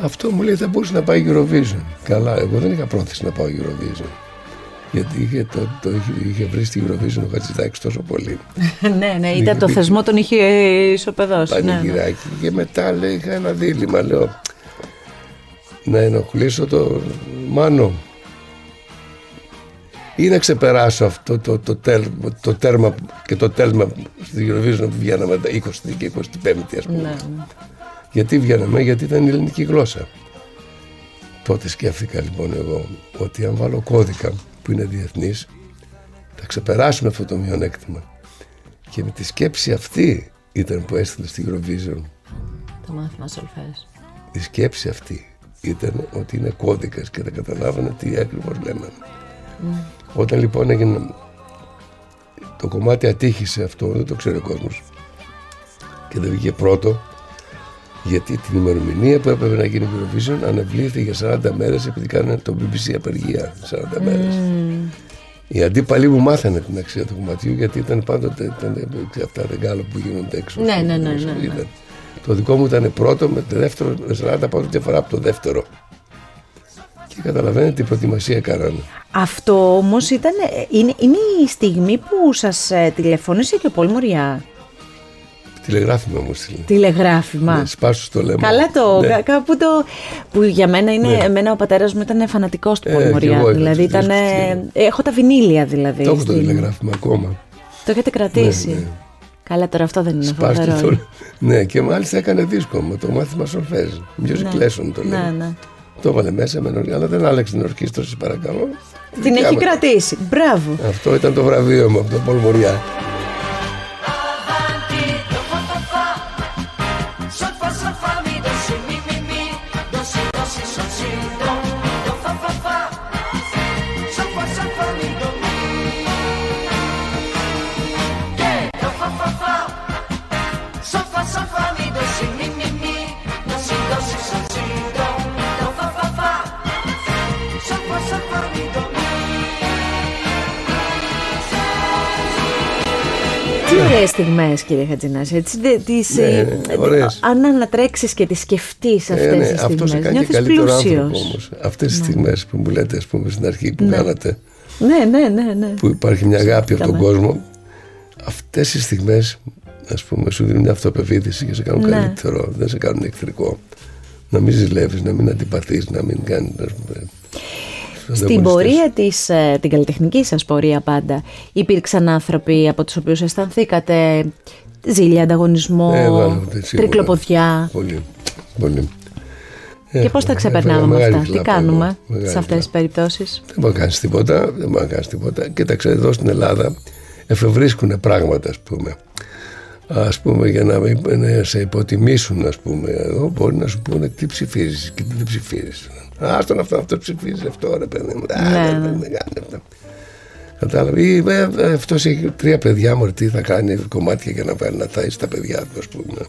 Αυτό μου λέει θα μπορούσε να πάει Eurovision. Καλά, εγώ δεν είχα πρόθεση να πάω Eurovision. Γιατί είχε, το, το είχε, είχε βρει στη Eurovision ο Χατζηδάκης τόσο πολύ. Ναι, ναι, ήταν το θεσμό, τον είχε ισοπεδώσει. Πανηγυράκι. Και μετά λέει, είχα ένα δίλημμα, λέω, να ενοχλήσω το Μάνο ή να ξεπεράσω αυτό το, το, το, το τέρμα και το τέλμα στη Eurovision που βγαίναμε είκοσι και εικοστή πέμπτη, ας πούμε. Ναι. Γιατί βγαίναμε, γιατί ήταν η ελληνική γλώσσα. Τότε σκέφτηκα λοιπόν εγώ ότι αν βάλω κώδικα που είναι διεθνής θα ξεπεράσουμε αυτό το μειονέκτημα. Και με τη σκέψη αυτή ήταν που έστειλε στη Eurovision το Μάθημα Σολφές. Η σκέψη αυτή ήταν ότι είναι κώδικας και δεν καταλάβανε τι ακριβώς λέμε. Mm. Όταν λοιπόν έγινε το κομμάτι ατύχησε αυτό, δεν το ξέρει ο κόσμος και δεν βγήκε πρώτο, γιατί την ημερομηνία που έπρεπε να γίνει η Eurovision αναβλήθηκε για σαράντα μέρες επειδή κάνανε το Μπι Μπι Σι απεργία σαράντα μέρες. Mm. Οι αντίπαλοι μου μάθανε την αξία του κομματιού, γιατί ήταν πάντοτε ήταν αυτά τα γκάλα που γίνονται έξω. Ναι, ναι, ναι, ναι, ναι. Το δικό μου ήταν πρώτο με δεύτερο, με σαράντα πόντους διαφορά από το δεύτερο. Και καταλαβαίνετε την προετοιμασία κάνανε. Αυτό όμως ήταν, είναι, είναι η στιγμή που σας ε, τηλεφώνησε και ο Πολ Μωριά. Τηλεγράφημα μου στείλε. Τηλεγράφημα. Ναι, σπάσου το λέμε. Καλά το. Ναι. Κάπου το. Που για μένα είναι. Ναι. Εμένα ο πατέρας μου ήταν φανατικός του ε, Πολ Μωριά. Δηλαδή το ήταν. Ε, έχω τα βινίλια δηλαδή. Το έχω το τηλεγράφημα ακόμα. Το έχετε κρατήσει. Ναι, ναι. Καλά, τώρα αυτό δεν είναι φοβερό. Ναι, και μάλιστα έκανε δίσκο με το Μάθημα Σολφές. Music lesson το λέει. Ναι, ναι. Το έβαλε μέσα με νορκή, αλλά δεν άλλαξε την ορκίστρωση, παρακαλώ. Την έχει κρατήσει. Μπράβο. Αυτό ήταν το βραβείο μου από τον Πολ Μωριά. Ωραίες στιγμές, κύριε Χατζηνάση, έτσι, τις, ναι, ναι, αν ανατρέξεις και τις σκεφτείς αυτές, ναι, ναι, τις στιγμές, αυτό νιώθεις πλούσιος. Όμως, αυτές τις, ναι, στιγμές που μου λέτε, ας πούμε, στην αρχή που, ναι, κάνατε, ναι, ναι, ναι, ναι, που υπάρχει μια αγάπη από τον κόσμο, αυτές τις στιγμές, ας πούμε, σου δίνουν μια αυτοπεποίθηση και σε κάνουν, ναι, καλύτερο, δεν σε κάνουν εχθρικό, να μην ζηλεύεις, να μην αντιπαθείς, να μην κάνεις... Στην πορεία της, την καλλιτεχνική σας πορεία πάντα, υπήρξαν άνθρωποι από τους οποίους αισθανθήκατε ζήλια, ανταγωνισμό, ε, βάλω, τρικλοποδιά. Πολύ, πολύ. Και έχουμε, πώς τα ξεπερνάμε αυτά, τι κάνουμε εγώ, σε αυτές τις περιπτώσεις? Δεν μπορεί να κάνεις τίποτα, δεν μπορεί να κάνεις τίποτα. Κοίταξε, εδώ στην Ελλάδα εφευρίσκουν πράγματα, ας πούμε. Ας πούμε, για να, να σε υποτιμήσουν, ας πούμε, εδώ μπορεί να σου πούνε τι ψηφίζεις και τι δεν ψηφίζεις. Άστον αυτό, αυτό ψηφίζει, αυτό ρε παιδί μου. Κατάλαβε. Ή αυτό έχει τρία παιδιά μου, τι θα κάνει κομμάτια για να πάει να θάει στα παιδιά του, ας πούμε.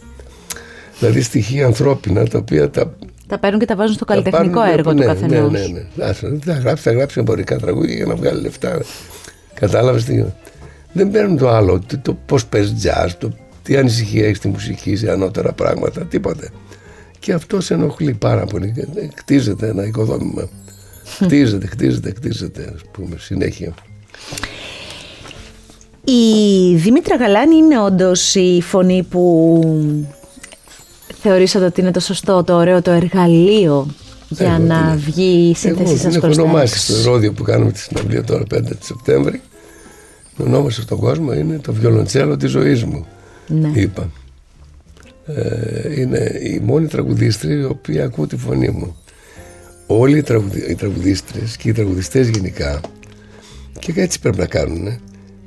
Δηλαδή στοιχεία ανθρώπινα τα οποία τα. Τα παίρνουν και τα βάζουν στο καλλιτεχνικό έργο του καθενός. Ναι, ναι, ναι. Θα γράψει, θα γράψει εμπορικά τραγούδια για να βγάλει λεφτά. Κατάλαβε τι. Δεν παίρνουν το άλλο, το πώς παίζει jazz, τι ανησυχία έχει στη μουσική, σε ανώτερα πράγματα, τίποτε. Και αυτό σε ενοχλεί πάρα πολύ. Χτίζεται ένα οικοδόμημα. Χτίζεται, χτίζεται, χτίζεται, ας πούμε, συνέχεια. Η Δήμητρα Γαλάνη είναι όντως η φωνή που θεωρήσατε ότι είναι το σωστό, το ωραίο, το εργαλείο για εγώ, να την... βγει η σύνθεση σας προς τα έξω. Έχω ονομάσει το ρόδιο που κάνουμε τη συναυλία τώρα πέντε Σεπτέμβρη. Ονόμασα στον κόσμο, είναι το βιολοντσέλο της ζωής μου, ναι, είπα. Είναι η μόνη τραγουδίστρια η οποία ακούω τη φωνή μου. Όλοι οι, τραγουδι... οι τραγουδίστρες και οι τραγουδιστές γενικά, και έτσι πρέπει να κάνουν,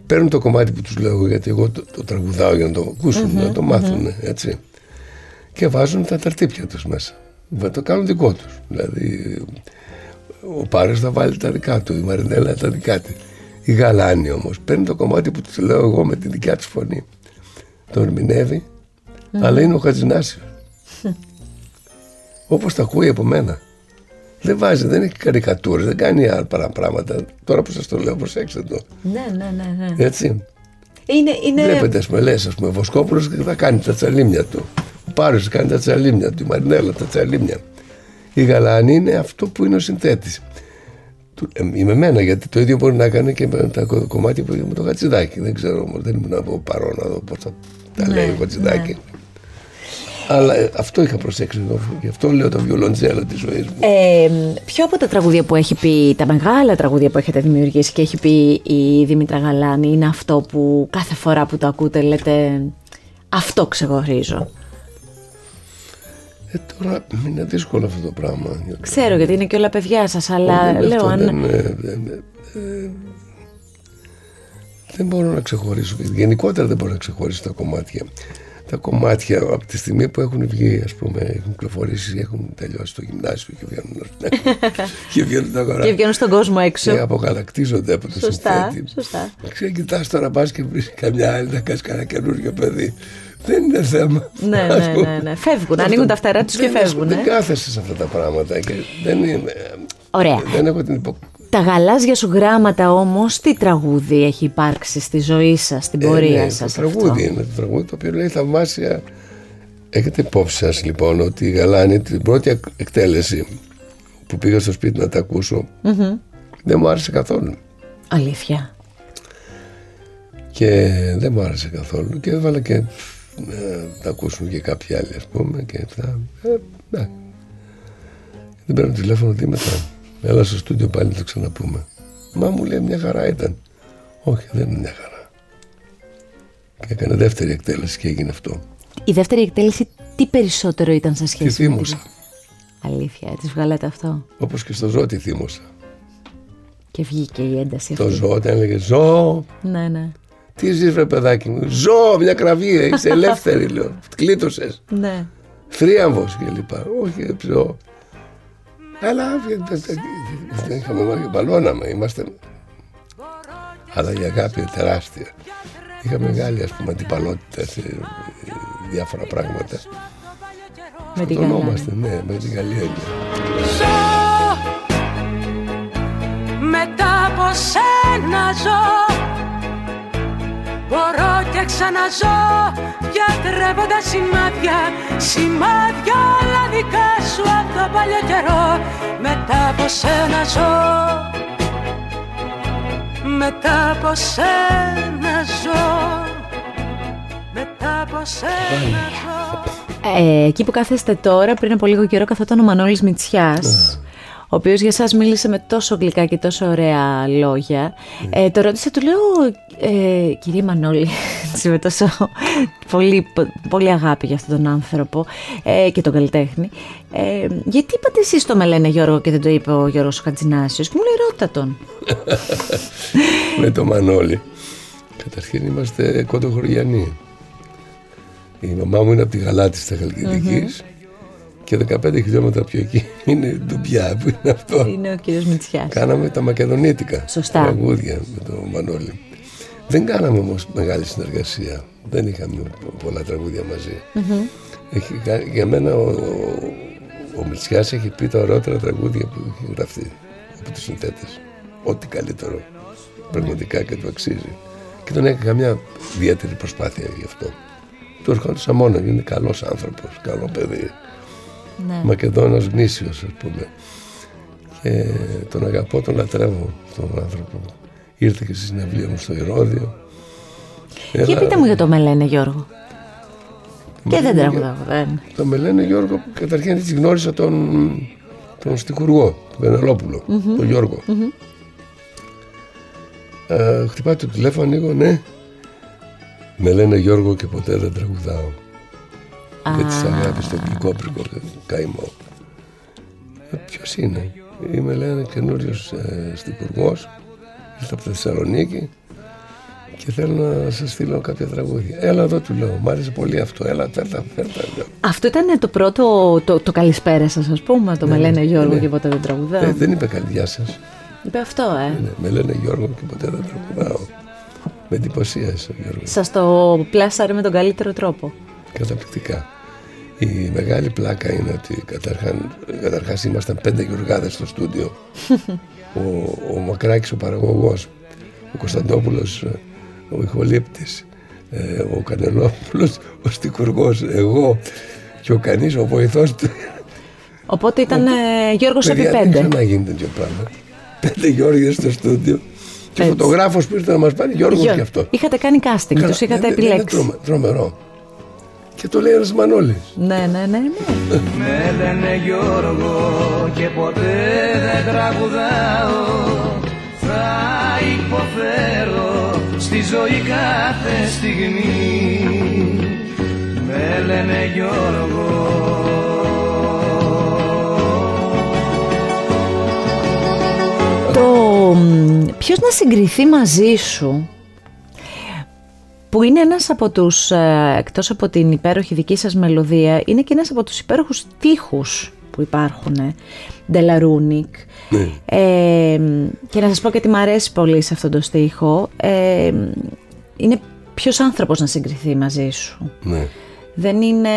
παίρνουν το κομμάτι που τους λέω, γιατί εγώ το, το τραγουδάω για να το ακούσουν, mm-hmm, να το μάθουν, mm-hmm, έτσι, και βάζουν τα ταρτύπια τους μέσα, το κάνουν δικό τους. Δηλαδή ο Πάρος θα βάλει τα δικά του, η Μαρινέλα τα δικά της, η Γαλάνη όμως παίρνει το κομμάτι που τους λέω εγώ με τη δικιά της φωνή, το ερμηνεύει. Mm. Αλλά είναι ο Χατζηνάσιος. Mm. Όπως τα ακούει από μένα. Δεν βάζει, δεν έχει καρικατούρες, δεν κάνει άλλα πράγματα. Τώρα που σας το λέω, προσέξτε το. Ναι, ναι, ναι, ναι. Έτσι. Είναι, είναι... Βλέπετε, ας πούμε, λες, ας πούμε, ο Βοσκόπουλος θα κάνει τα τσαλίμια του. Ο Πάρος κάνει τα τσαλίμια του, η Μαρινέλα τα τσαλίμια. η Γαλάνη είναι αυτό που είναι ο συνθέτης. Είμαι εμένα, γιατί το ίδιο μπορεί να κάνει και με τα κομμάτια που είχε με το Χατζηδάκι. Δεν ξέρω όμως, δεν ήμουν από παρόν να δω πώς θα τα λέει ο Χατζηδάκι. Ναι. Αλλά αυτό είχα προσέξει, γι' αυτό λέω το βιολοντζέλο της ζωής μου. Ε, ποιο από τα τραγούδια που έχει πει, τα μεγάλα τραγούδια που έχετε δημιουργήσει και έχει πει η Δήμητρα Γαλάνη, είναι αυτό που κάθε φορά που το ακούτε λέτε αυτό ξεχωρίζω? Ε, τώρα είναι δύσκολο αυτό το πράγμα. Ξέρω, γιατί είναι και όλα παιδιά σας, αλλά λέω αυτό, αν... Δεν, ε, ε, ε, δεν μπορώ να ξεχωρίσω, γενικότερα δεν μπορώ να ξεχωρίσω τα κομμάτια. Τα κομμάτια από τη στιγμή που έχουν βγει, ας πούμε, έχουν κυκλοφορήσει, έχουν τελειώσει το γυμνάσιο και βγαίνουν, και βγαίνουν τα κορά, και βγαίνουν στον κόσμο έξω. Και αποκατακτίζονται από το σωστά, συνθέτη. Σωστά. Ξεκοιτάς τώρα, πας και βρεις καμιά άλλη, να κάνεις κανένα καινούργιο παιδί. Δεν είναι θέμα. Ναι, ναι, ναι, ναι. Φεύγουν, αυτό, ανοίγουν τα φτερά τους και φεύγουν. Δεν ε? κάθεσαι σε αυτά τα πράγματα. Και δεν είναι, ωραία. Δεν έχω την υπο... Τα γαλάζια σου γράμματα όμως, τι τραγούδι έχει υπάρξει στη ζωή σας, στην πορεία ε, ναι, σας? Το τραγούδι αυτό είναι, το τραγούδι το οποίο λέει θαυμάσια. Έχετε υπόψη σας λοιπόν ότι η Γαλάνη, την πρώτη εκτέλεση που πήγα στο σπίτι να τα ακούσω, mm-hmm. δεν μου άρεσε καθόλου. Αλήθεια? Και δεν μου άρεσε καθόλου και έβαλα και ε, τα ακούσουν και κάποιοι άλλοι, ας πούμε, και αυτά. Ε, ναι. Δεν παίρνω τηλέφωνο Δήμητρα. Έλα στο στούντιο πάλι να το ξαναπούμε. Μα μου λέει μια χαρά ήταν. Όχι, δεν είναι μια χαρά. Και έκανε δεύτερη εκτέλεση και έγινε αυτό. Η δεύτερη εκτέλεση τι περισσότερο ήταν σε σχέση? Τη θύμωσα. Με... Αλήθεια, έτσι βγάλατε αυτό? Όπως και στο ζώο τη θύμωσα. Και βγήκε η ένταση αυτή. Το ζώο, όταν έλεγε ζώο. Ναι, ναι. Τι ζεις βρε παιδάκι μου? Ζώο, μια κραυγή, είσαι ελεύθερη, λέω. Κλείτωσες. Ναι. Θρίαμβος κλπ. Όχι, ζώο. Αλλά δεν είχαμε μόνο και μπαλώναμε, είμαστε... Αλλά η αγάπη είναι τεράστια. Είχα μεγάλη, ας πούμε, αντιπαλότητα σε διάφορα πράγματα. Με την Γαλάνη. Ναι, με την Γαλάνη. Ζω, μετά από σένα ζω. Μπορώ και ξαναζώ, διατρέποντα σημάδια, σημάδια όλα δικά σου από το παλιό καιρό. Μετά από σένα ζω, μετά από σένα ζω, μετά από σένα ζω. Ε, εκεί που κάθεστε τώρα, πριν από λίγο καιρό καθόταν ο Μανώλης Μητσιάς, ο οποίος για σας μίλησε με τόσο γλυκά και τόσο ωραία λόγια. Mm. Ε, το ρώτησα, του λέω, ε, κύριε Μανώλη, με τόσο πολύ, πολύ αγάπη για αυτόν τον άνθρωπο ε, και τον καλλιτέχνη, ε, γιατί είπατε εσείς το «Με λένε Γιώργο» και δεν το είπε ο Γιώργος Χατζηνάσιος? Και μου λέει, ρώτα τον. Με τον Μανώλη. Καταρχήν είμαστε κοντοχωριανοί. Η μαμά μου είναι από τη Γαλάτη στα Χαλκιδικής. Mm-hmm. Και δεκαπέντε χιλιόμετρα πιο εκεί είναι η Ντουμπιά, που είναι αυτό. Είναι ο κύριος Μητσιάς. Κάναμε τα μακεδονίτικα τραγούδια με τον Μανώλη. Δεν κάναμε όμως μεγάλη συνεργασία. Δεν είχαμε πολλά τραγούδια μαζί. Mm-hmm. Έχει, για μένα ο, ο, ο Μητσιάς έχει πει τα ωραιότερα τραγούδια που έχει γραφτεί από τους συνθέτες. Ό,τι καλύτερο. Πραγματικά, και του αξίζει. Και τον έκανε καμιά ιδιαίτερη προσπάθεια γι' αυτό. Του ερχόντουσα μόνο, είναι καλός άνθρωπος, καλό παιδί. Ναι. Μακεδόνας γνήσιος, ας πούμε. Και τον αγαπώ, τον λατρεύω αυτόν τον άνθρωπο. Ήρθε και στη συναυλία μου στο Ηρώδιο. Έλα... Και πείτε μου για το «Με λένε Γιώργο». Και δεν τραγουδάω, δεν. Το «Με λένε Γιώργο», καταρχήν έτσι γνώρισα τον, τον στιχουργό, τον Βενελόπουλο, mm-hmm. τον Γιώργο. Mm-hmm. Ε, χτυπάει το τηλέφωνο, ανοίγω, ναι. «Με λένε Γιώργο και ποτέ δεν τραγουδάω». Δεν της αγάπης στον πρικόπρικο καημό. Ποιος είναι? Είμαι, λένε, καινούριος ε, στιχουργός. Ήρθα από τη Θεσσαλονίκη και θέλω να σας στείλω κάποια τραγούδια. Έλα εδώ, του λέω. Μ' άρεσε πολύ αυτό. Έλα, φέρτα, φέρτα. Αυτό ήταν το πρώτο, το, το καλησπέρα σας, ας πούμε. Το ναι, «Με λένε Γιώργο» ναι. και ποτέ δεν τραγουδάω. Ε, δεν είπε «Καλιά σας». Είπε αυτό, ε. Ναι, «Με λένε Γιώργο και ποτέ δεν τραγουδάω». Με εντυπωσίασε ο Γιώργος. Σας το πλάσαρε με τον καλύτερο τρόπο. Καταπληκτικά. Η μεγάλη πλάκα είναι ότι καταρχάν, καταρχάς ήμασταν πέντε γιουργάδες στο στούντιο. ο, ο Μακράκης, ο παραγωγός, ο Κωνσταντόπουλος, ο ηχολήπτης, ε, ο Κανελόπουλος, ο στιχουργός, εγώ και ο Κανής, ο βοηθός του. Οπότε ήταν ε, Γιώργος επί πέντε. Δεν ξαναγίνει τέτοιο πράγμα. Πέντε Γιώργοι στο στούντιο. Και ο φωτογράφος που ήρθε να μας πάρει, Γιώργος Γιώ... και αυτό. Είχατε κάνει casting, τους είχατε είναι, επιλέξει. Είναι τρομερό. Και το λέει ένας Μανώλης. Ναι, ναι, ναι. Με λένε Γιώργο και ποτέ δεν τραγουδάω. Θα υποφέρω στη ζωή κάθε στιγμή. Με λένε Γιώργο. Ποιος να συγκριθεί μαζί σου, που είναι ένας από τους, εκτός από την υπέροχη δική σας μελωδία, είναι και ένας από τους υπέροχους τοίχους που υπάρχουν, Ντελαρούνικ. Ναι. Ε, και να σας πω και τι μ' αρέσει πολύ σε αυτόν τον στίχο, ε, είναι ποιος άνθρωπος να συγκριθεί μαζί σου. Ναι. Δεν είναι,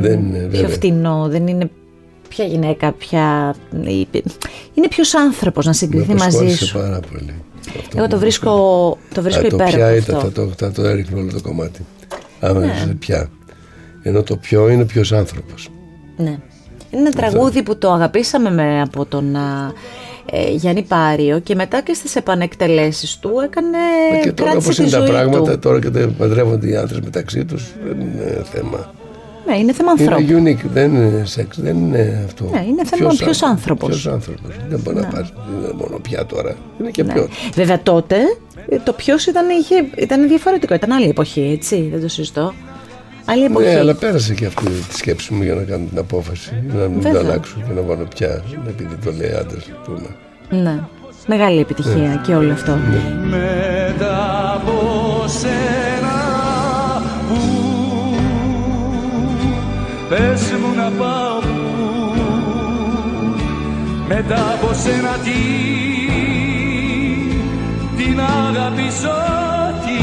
δεν είναι πιο φτηνό, δεν είναι... Ποια γυναίκα, ποια... Είναι ποιος άνθρωπος να συγκριθεί μαζί σου. Πάρα πολύ. Αυτό εγώ το βρίσκω, το βρίσκω υπέροχο. Το πια ήταν, θα το, θα το έριχνω όλο το κομμάτι. Άμα ναι. Είσαι πια. Ενώ το ποιο είναι ποιος άνθρωπος. Ναι. Είναι ένα αυτό. Τραγούδι που το αγαπήσαμε με, από τον ε, Γιάννη Πάριο και μετά και στις επανεκτελέσεις του έκανε κράτηση τη ζωή του. Και τώρα όπως είναι τα πράγματα, του. Τώρα και τα παντρεύονται οι άντρες μεταξύ τους, δεν είναι θέμα. Ναι, είναι θέμα ανθρώπου. Είναι unique, δεν είναι σεξ, δεν είναι αυτό. Ναι, είναι θέμα ποιος άνθρωπος. Ποιος άνθρωπος. Δεν μπορεί ναι. να πάρει μόνο πια τώρα. Είναι και ναι. ποιος. Βέβαια τότε το ποιος ήταν, ήταν διαφορετικό. Ήταν άλλη εποχή, έτσι. Δεν το συζητώ. Άλλη εποχή. Ναι, αλλά πέρασε και αυτή τη σκέψη μου για να κάνω την απόφαση. Να μην το αλλάξω και να βάλω πια. Επειδή το λέει άντρας, ας πούμε. Ναι. Μεγάλη επιτυχία ναι. και όλο αυτό. Ναι. Μετά από σένα που πες μου να πάω μετά από σένα τι, την αγαπήσω τι,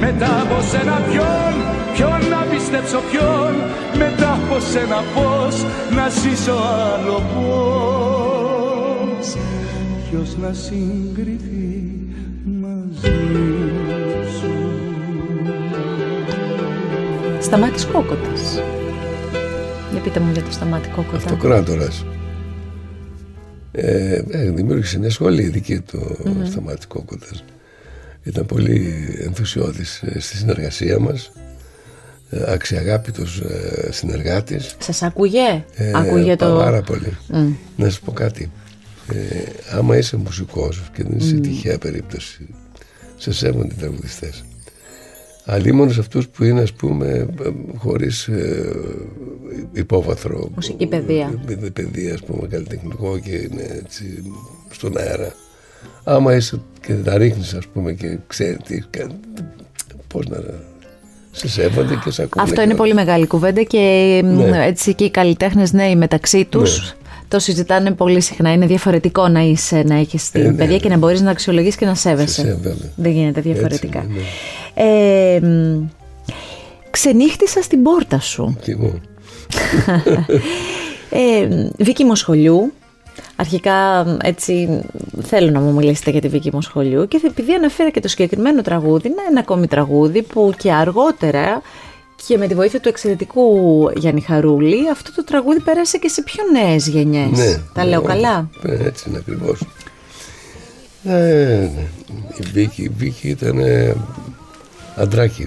μετά από σένα ποιον, ποιον να πιστέψω ποιον, μετά από σένα πώς να ζήσω άλλο πώς, ποιος να συγκριθεί μαζί. Σταμάτης Κόκοτας. Για πείτε μου για το Σταμάτη Κόκοτα. Αυτοκράτορας. Ε, δημιούργησε μια σχολή δική του mm-hmm. Σταμάτη Κόκοτας. Ήταν πολύ ενθουσιώδης στη συνεργασία μας. Αξιαγάπητος συνεργάτης. Σας ακούγε. Ε, ακούγε το... Πάρα πολύ. Mm. Να σας πω κάτι. Ε, άμα είσαι μουσικός και δεν είσαι mm. τυχαία περίπτωση, σε σέβονται οι τραγουδιστές. Αλλήμον σε αυτούς που είναι, ας πούμε, χωρίς ε, υπόβαθρο. Μουσική παιδεία. Παιδεία, ας πούμε, καλλιτεχνικό και είναι έτσι στον αέρα. Άμα είσαι και τα ρίχνεις, ας πούμε, και ξέρει τι, πώς να... Σε σέβονται και σε ακούνε. Αυτό είναι και... πολύ μεγάλη κουβέντα και ναι. έτσι και οι καλλιτέχνες νέοι μεταξύ τους... Ναι. Το συζητάνε πολύ συχνά. Είναι διαφορετικό να είσαι, να έχεις την ε, ναι, παιδιά και να μπορείς να αξιολογείς και να σέβεσαι. Σε σέβομαι. Δεν γίνεται διαφορετικά. Έτσι, ναι. ε, ξενύχτησα στην πόρτα σου. Κι εγώ. ε, Βίκυ Μοσχολιού. Αρχικά έτσι θέλω να μου μιλήσετε για τη Βίκυ Μοσχολιού και επειδή αναφέρα και το συγκεκριμένο τραγούδι, είναι ένα ακόμη τραγούδι που και αργότερα... Και με τη βοήθεια του εξαιρετικού Γιάννη Χαρούλη, αυτό το τραγούδι πέρασε και σε πιο νέες γενιές. Ναι, τα λέω ναι, καλά. Έτσι είναι ακριβώς. Ε, ναι. Η Βίκυ, η Βίκυ ήταν αντράκι.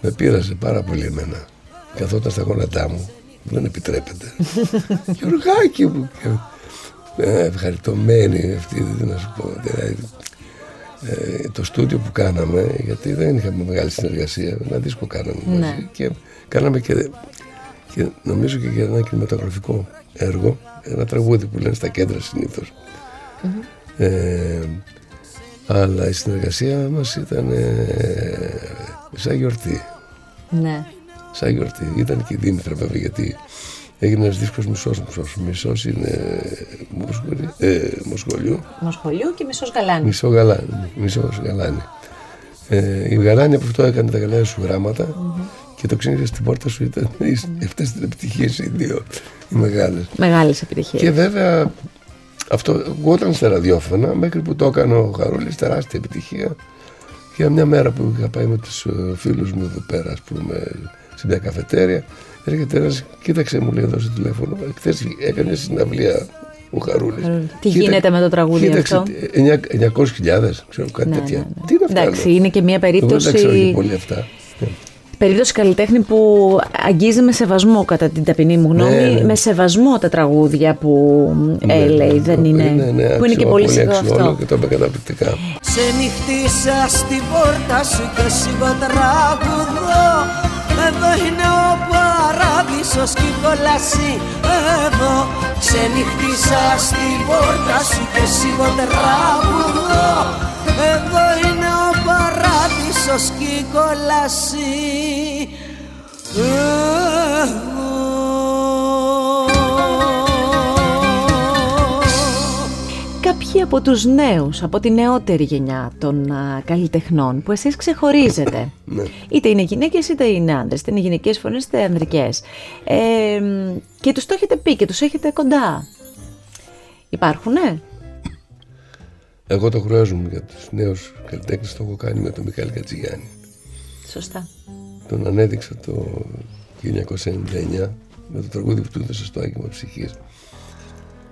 Με πείρασε πάρα πολύ εμένα. Καθόταν στα γόνατά μου. Δεν επιτρέπεται. Γιωργάκι μου. Ε, ευχαριστωμένη αυτή, δεν να σου πω. Ε, το στούντιο που κάναμε, γιατί δεν είχαμε μεγάλη συνεργασία, ένα δίσκο κάναμε ναι. μαζί και κάναμε και, και νομίζω και για ένα κινηματογραφικό έργο, ένα τραγούδι που λένε στα κέντρα συνήθως. Mm-hmm. Ε, αλλά η συνεργασία μας ήταν ε, σαν γιορτή. Ναι. Σαν γιορτή. Ήταν και η Δήμητρα βέβαια, γιατί έγινε ένας δίσκος μισός, μισός, μισός είναι ε, Μοσχολιού. Μοσχολιού και μισός Γαλάνη. Μισό Γαλάνη, μισός Γαλάνη. Ε, η Γαλάνη από αυτό έκανε τα γαλάνια σου γράμματα mm-hmm. και το ξενύχτησα στην πόρτα σου ήταν mm-hmm. αυτές τις επιτυχίες οι δύο οι μεγάλες. Μεγάλες επιτυχίες. Και βέβαια αυτό όταν στα ραδιόφωνα μέχρι που το έκανε ο Χαρούλης τεράστια επιτυχία. Και μια μέρα που είχα πάει με τους φίλους μου εδώ πέρα, ας πούμε, σε μια καφετέρια. Έρχεται ένας, κοίταξε μου, λέει, εδώ στο τηλέφωνο. Χθες έκανε συναυλία ο Χαρούλης. Τι κοίτα, γίνεται με το τραγούδι κοίταξε, αυτό. εννιακόσιες χιλιάδες, ξέρω κάτι ναι, τέτοια. Ναι, ναι. Τι είναι αυτά. Εντάξει, άλλο. Είναι και μια περίπτωση. Εγώ δεν ξέρω και πολύ αυτά. Περίπτωση καλλιτέχνη που αγγίζει με σεβασμό, κατά την ταπεινή μου γνώμη, ναι, ναι. με σεβασμό τα τραγούδια που ναι, ναι, λέει, ναι, δεν είναι. Ναι, ναι, που είναι και πολύ σεβαστό. Και το είπε καταπληκτικά. Ξενύχτησα στην πόρτα σου και σιγοτράγουδο. Εδώ είναι ο παράδεισος και η κόλαση. Εδώ ξενύχτησα στην πόρτα σου και σιγοτράγουδο. Εδώ είναι ο παράδεισος και η κόλαση. Κάποιοι από τους νέους, από τη νεότερη γενιά των α, καλλιτεχνών που εσείς ξεχωρίζετε, ναι. είτε είναι γυναίκες είτε είναι άντρες, είτε είναι γυναικές φωνές είτε ανδρικές, ε, και τους το έχετε πει και τους έχετε κοντά, υπάρχουνε? Εγώ το χρειάζομαι για τους νέους καλλιτέχνες, το έχω κάνει με τον Μιχάλη Χατζηγιάννη. Σωστά. Τον ανέδειξα το χίλια εννιακόσια ενενήντα εννιά με το τραγούδι που του έδωσε στο άγγιγμα ψυχής.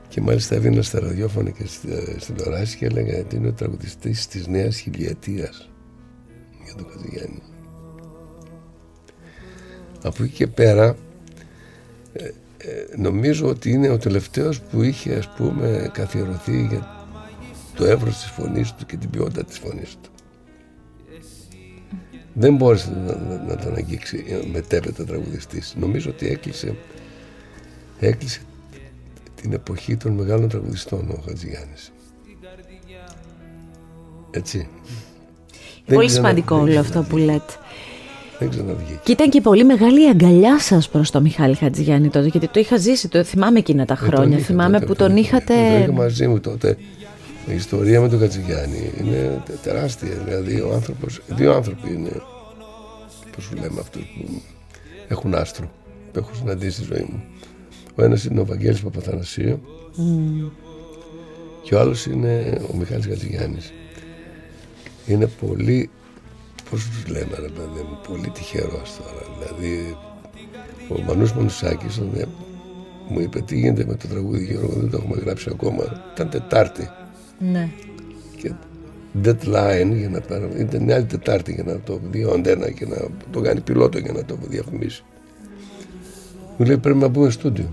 Και μάλιστα έβγαινα στα ραδιόφωνα και στην τηλεόραση και έλεγα ότι είναι ο τραγουδιστής της νέας χιλιετίας για τον Χατζηγιάννη. Από εκεί και πέρα νομίζω ότι είναι ο τελευταίος που είχε, ας πούμε, καθιερωθεί για το εύρος της φωνής του και την ποιότητα της φωνής του. Δεν μπόρεσε να, να, να τον αγγίξει μετέπειτα τραγουδιστής. Νομίζω ότι έκλεισε, έκλεισε την εποχή των μεγάλων τραγουδιστών ο Χατζηγιάννης. Έτσι. Πολύ ξανα... σημαντικό όλο ξανα... αυτό που λέτε. Δεν ξαναβγήκε. Και ήταν και πολύ μεγάλη η αγκαλιά σας προς τον Μιχάλη Χατζηγιάννη τότε, γιατί το είχα ζήσει, το θυμάμαι εκείνα τα χρόνια, είχα, θυμάμαι τότε, που τον είχατε... Το είχα μαζί μου τότε. Η ιστορία με τον Χατζηγιάννη είναι τεράστια, δηλαδή ο άνθρωπος, δύο άνθρωποι είναι, πώς σου λέμε, αυτούς που έχουν άστρο, που έχω συναντήσει στη ζωή μου. Ο ένας είναι ο Βαγγέλης Παπαθανασίου mm. και ο άλλος είναι ο Μιχάλης Χατζηγιάννης. Είναι πολύ, πώς τους λέμε, ρε παιδί μου, πολύ τυχερός τώρα, δηλαδή ο Μανούς Μανουσάκης μου είπε τι γίνεται με το τραγούδι Γιώργο, δεν το έχουμε γράψει ακόμα, ήταν Τετάρτη. Ναι. Και deadline για να πάρω, ήταν μια άλλη Τετάρτη για να το βγει ο Αντένα και να το κάνει πιλότο για να το διαφημίσει. Μου λέει πρέπει να μπούμε στούντιο.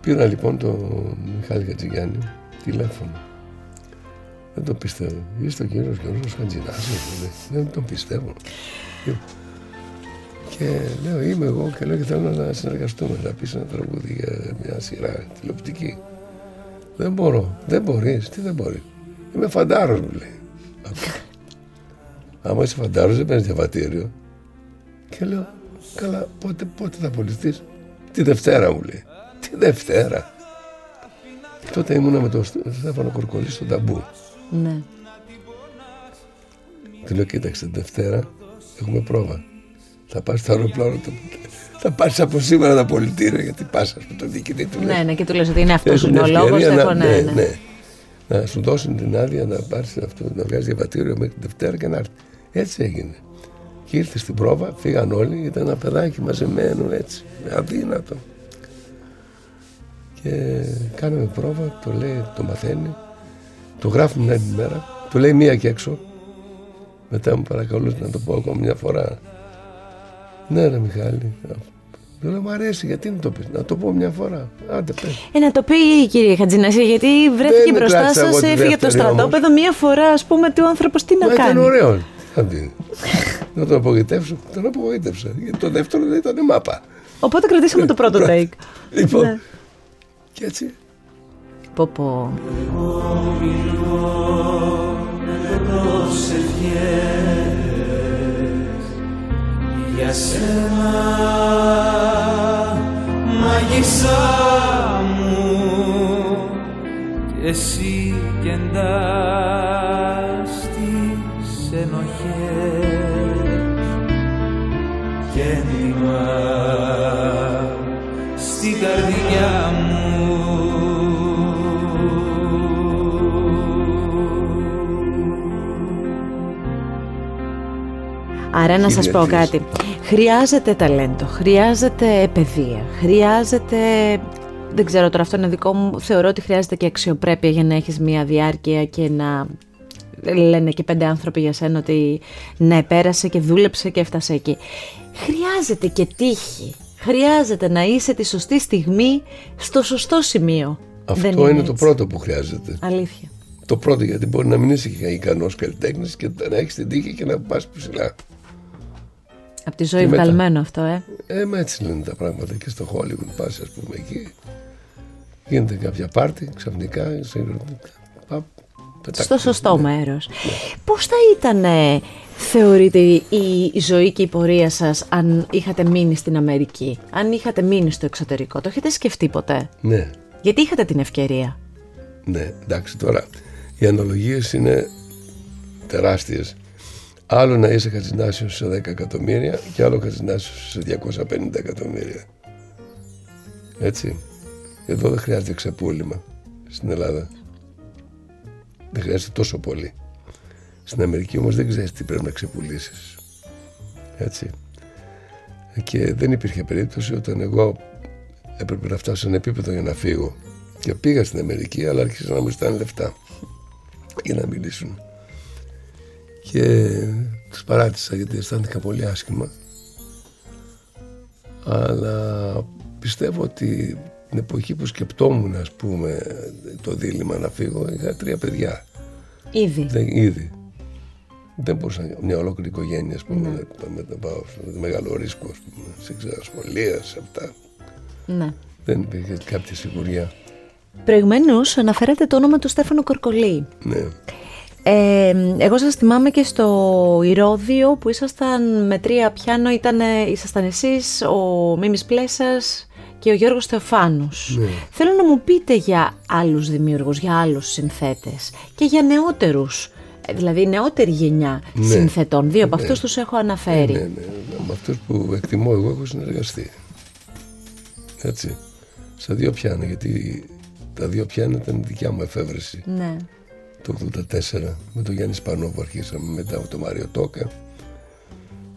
Πήρα λοιπόν τον Μιχάλη Χατζηγιάννη τηλέφωνο. Δεν το πιστεύω. Είστε ο κύριος Γιώργος Χατζηνάσιος? Δεν τον πιστεύω. Και λέω είμαι εγώ και λέω και θέλω να συνεργαστούμε, να πεις ένα τραγούδι για μια σειρά τηλεοπτική. Δεν μπορώ. Δεν μπορείς. Τι δεν μπορεί. Είμαι φαντάρος, μου λέει. Άμα είσαι φαντάρος δεν παίρνεις διαβατήριο. Και λέω, καλά, πότε, πότε θα πωληθείς? Τη Δευτέρα, μου λέει. Τη Δευτέρα. Τότε ήμουνα με τον Στέφανο Κορκολή στον Ταμπού. Ναι. Του λέω, κοίταξε, τη Δευτέρα έχουμε πρόβα. Θα πάρεις στο αεροπλάνο το... Θα πάρεις από σήμερα τα πολιτήρια, γιατί πας με τον διοικητή του. Ναι, ναι, και του λες ότι είναι αυτός ο λόγος. Να, ναι, ναι. ναι. Να σου δώσουν την άδεια να πάρεις αυτό, να βγάζεις διαβατήριο μέχρι τη Δευτέρα και να έρθει. Έτσι έγινε. Και ήρθε στην πρόβα, φύγαν όλοι, ήταν ένα παιδάκι μαζεμένο έτσι, αδύνατο. Και κάναμε πρόβα, το λέει, το μαθαίνει, το γράφουμε μια άλλη μέρα, το λέει μία και έξω. Μετά μου παρακαλούσε να το πω ακόμα μια φορά. Ναι, ρε Μιχάλη. Δεν λέω, μου αρέσει, γιατί να το πεις, να το πω μια φορά. Άντε, πες. Ε, να το πει, κύριε Χατζηνάση, γιατί βρέθηκε δεν μπροστά σας, έφυγε δεύτερη, το στρατόπεδο όμως. Μια φορά, ας πούμε, του άνθρωπος τι να μα, κάνει. Ήταν ωραίο. Να τον απογοητεύσω. Τον απογοήτευσα. Γιατί το δεύτερο δεν ήταν μάπα. Οπότε κρατήσαμε το πρώτο take. Λοιπόν. Ναι. Και έτσι. Πω πω. Για σένα, μάγισσα μου, κι εσύ κεντάς τις ενοχές, γέννημα στην καρδιά μου. Άρα να σας πω κάτι. Χρειάζεται ταλέντο, χρειάζεται παιδεία, χρειάζεται... Δεν ξέρω τώρα, αυτό είναι δικό μου. Θεωρώ ότι χρειάζεται και αξιοπρέπεια για να έχεις μια διάρκεια και να λένε και πέντε άνθρωποι για σένα ότι ναι, πέρασε και δούλεψε και έφτασε εκεί. Χρειάζεται και τύχη. Χρειάζεται να είσαι τη σωστή στιγμή στο σωστό σημείο. Αυτό είναι, είναι το πρώτο που χρειάζεται. Αλήθεια. Το πρώτο, γιατί μπορεί να μην είσαι ικανός καλλιτέχνης και να έχεις την τύχη και να πας ψηλά. Από τη ζωή βγαλμένο αυτό, ε. Ε, μα έτσι λένε τα πράγματα και στο Hollywood. Πας, ας πούμε, εκεί. Γίνεται κάποια πάρτι, ξαφνικά. Πα, στο σωστό ναι. μέρος. Ναι. Πώς θα ήταν, θεωρείτε, η ζωή και η πορεία σας αν είχατε μείνει στην Αμερική, αν είχατε μείνει στο εξωτερικό? Το έχετε σκεφτεί ποτέ? Ναι. Γιατί είχατε την ευκαιρία. Ναι, εντάξει, τώρα οι αναλογίες είναι τεράστιες. Άλλο να είσαι Χατζηνάσιος σε δέκα εκατομμύρια και άλλο Χατζηνάσιος σε διακόσια πενήντα εκατομμύρια. Έτσι. Εδώ δεν χρειάζεται ξεπούλημα στην Ελλάδα. Δεν χρειάζεται τόσο πολύ. Στην Αμερική όμως δεν ξέρεις τι πρέπει να ξεπουλήσεις. Έτσι. Και δεν υπήρχε περίπτωση όταν εγώ έπρεπε να φτάσω σε ένα επίπεδο για να φύγω. Και πήγα στην Αμερική, αλλά άρχισαν να μου ζητάνε λεφτά για να μιλήσουν. Και τους παράτησα γιατί αισθάνθηκα πολύ άσχημα. Αλλά πιστεύω ότι την εποχή που σκεπτόμουν, ας πούμε, το δίλημμα να φύγω, είχα τρία παιδιά. Ήδη. Δεν, ήδη. Δεν μπορούσα μια ολόκληρη οικογένεια, ας πούμε, mm. να τα πάω με μεγάλο ρίσκο, ας πούμε, σε ξένα σχολεία, σε αυτά. Ναι. Δεν υπήρχε κάποια σιγουριά. Προηγουμένως αναφέρατε το όνομα του Στέφανου Κορκολή. Ναι. Ε, εγώ σας θυμάμαι και στο Ηρώδιο που ήσασταν με τρία πιάνο, ήτανε, ήσασταν εσείς, ο Μίμης Πλέσας και ο Γιώργος Θεοφάνους. Ναι. Θέλω να μου πείτε για άλλους δημιουργούς, για άλλους συνθέτες και για νεότερους, δηλαδή νεότερη γενιά ναι. συνθετών. Δύο από ναι. αυτούς τους έχω αναφέρει. Ναι, ναι, ναι. Με αυτούς που εκτιμώ εγώ έχω συνεργαστεί. Έτσι, στα δύο πιάνα, γιατί τα δύο πιάνα ήταν δικιά μου εφεύρεση. Ναι. Το ογδόντα τέσσερα με τον Γιάννη Σπανό που αρχίσαμε, μετά με τον Μάριο Τόκα,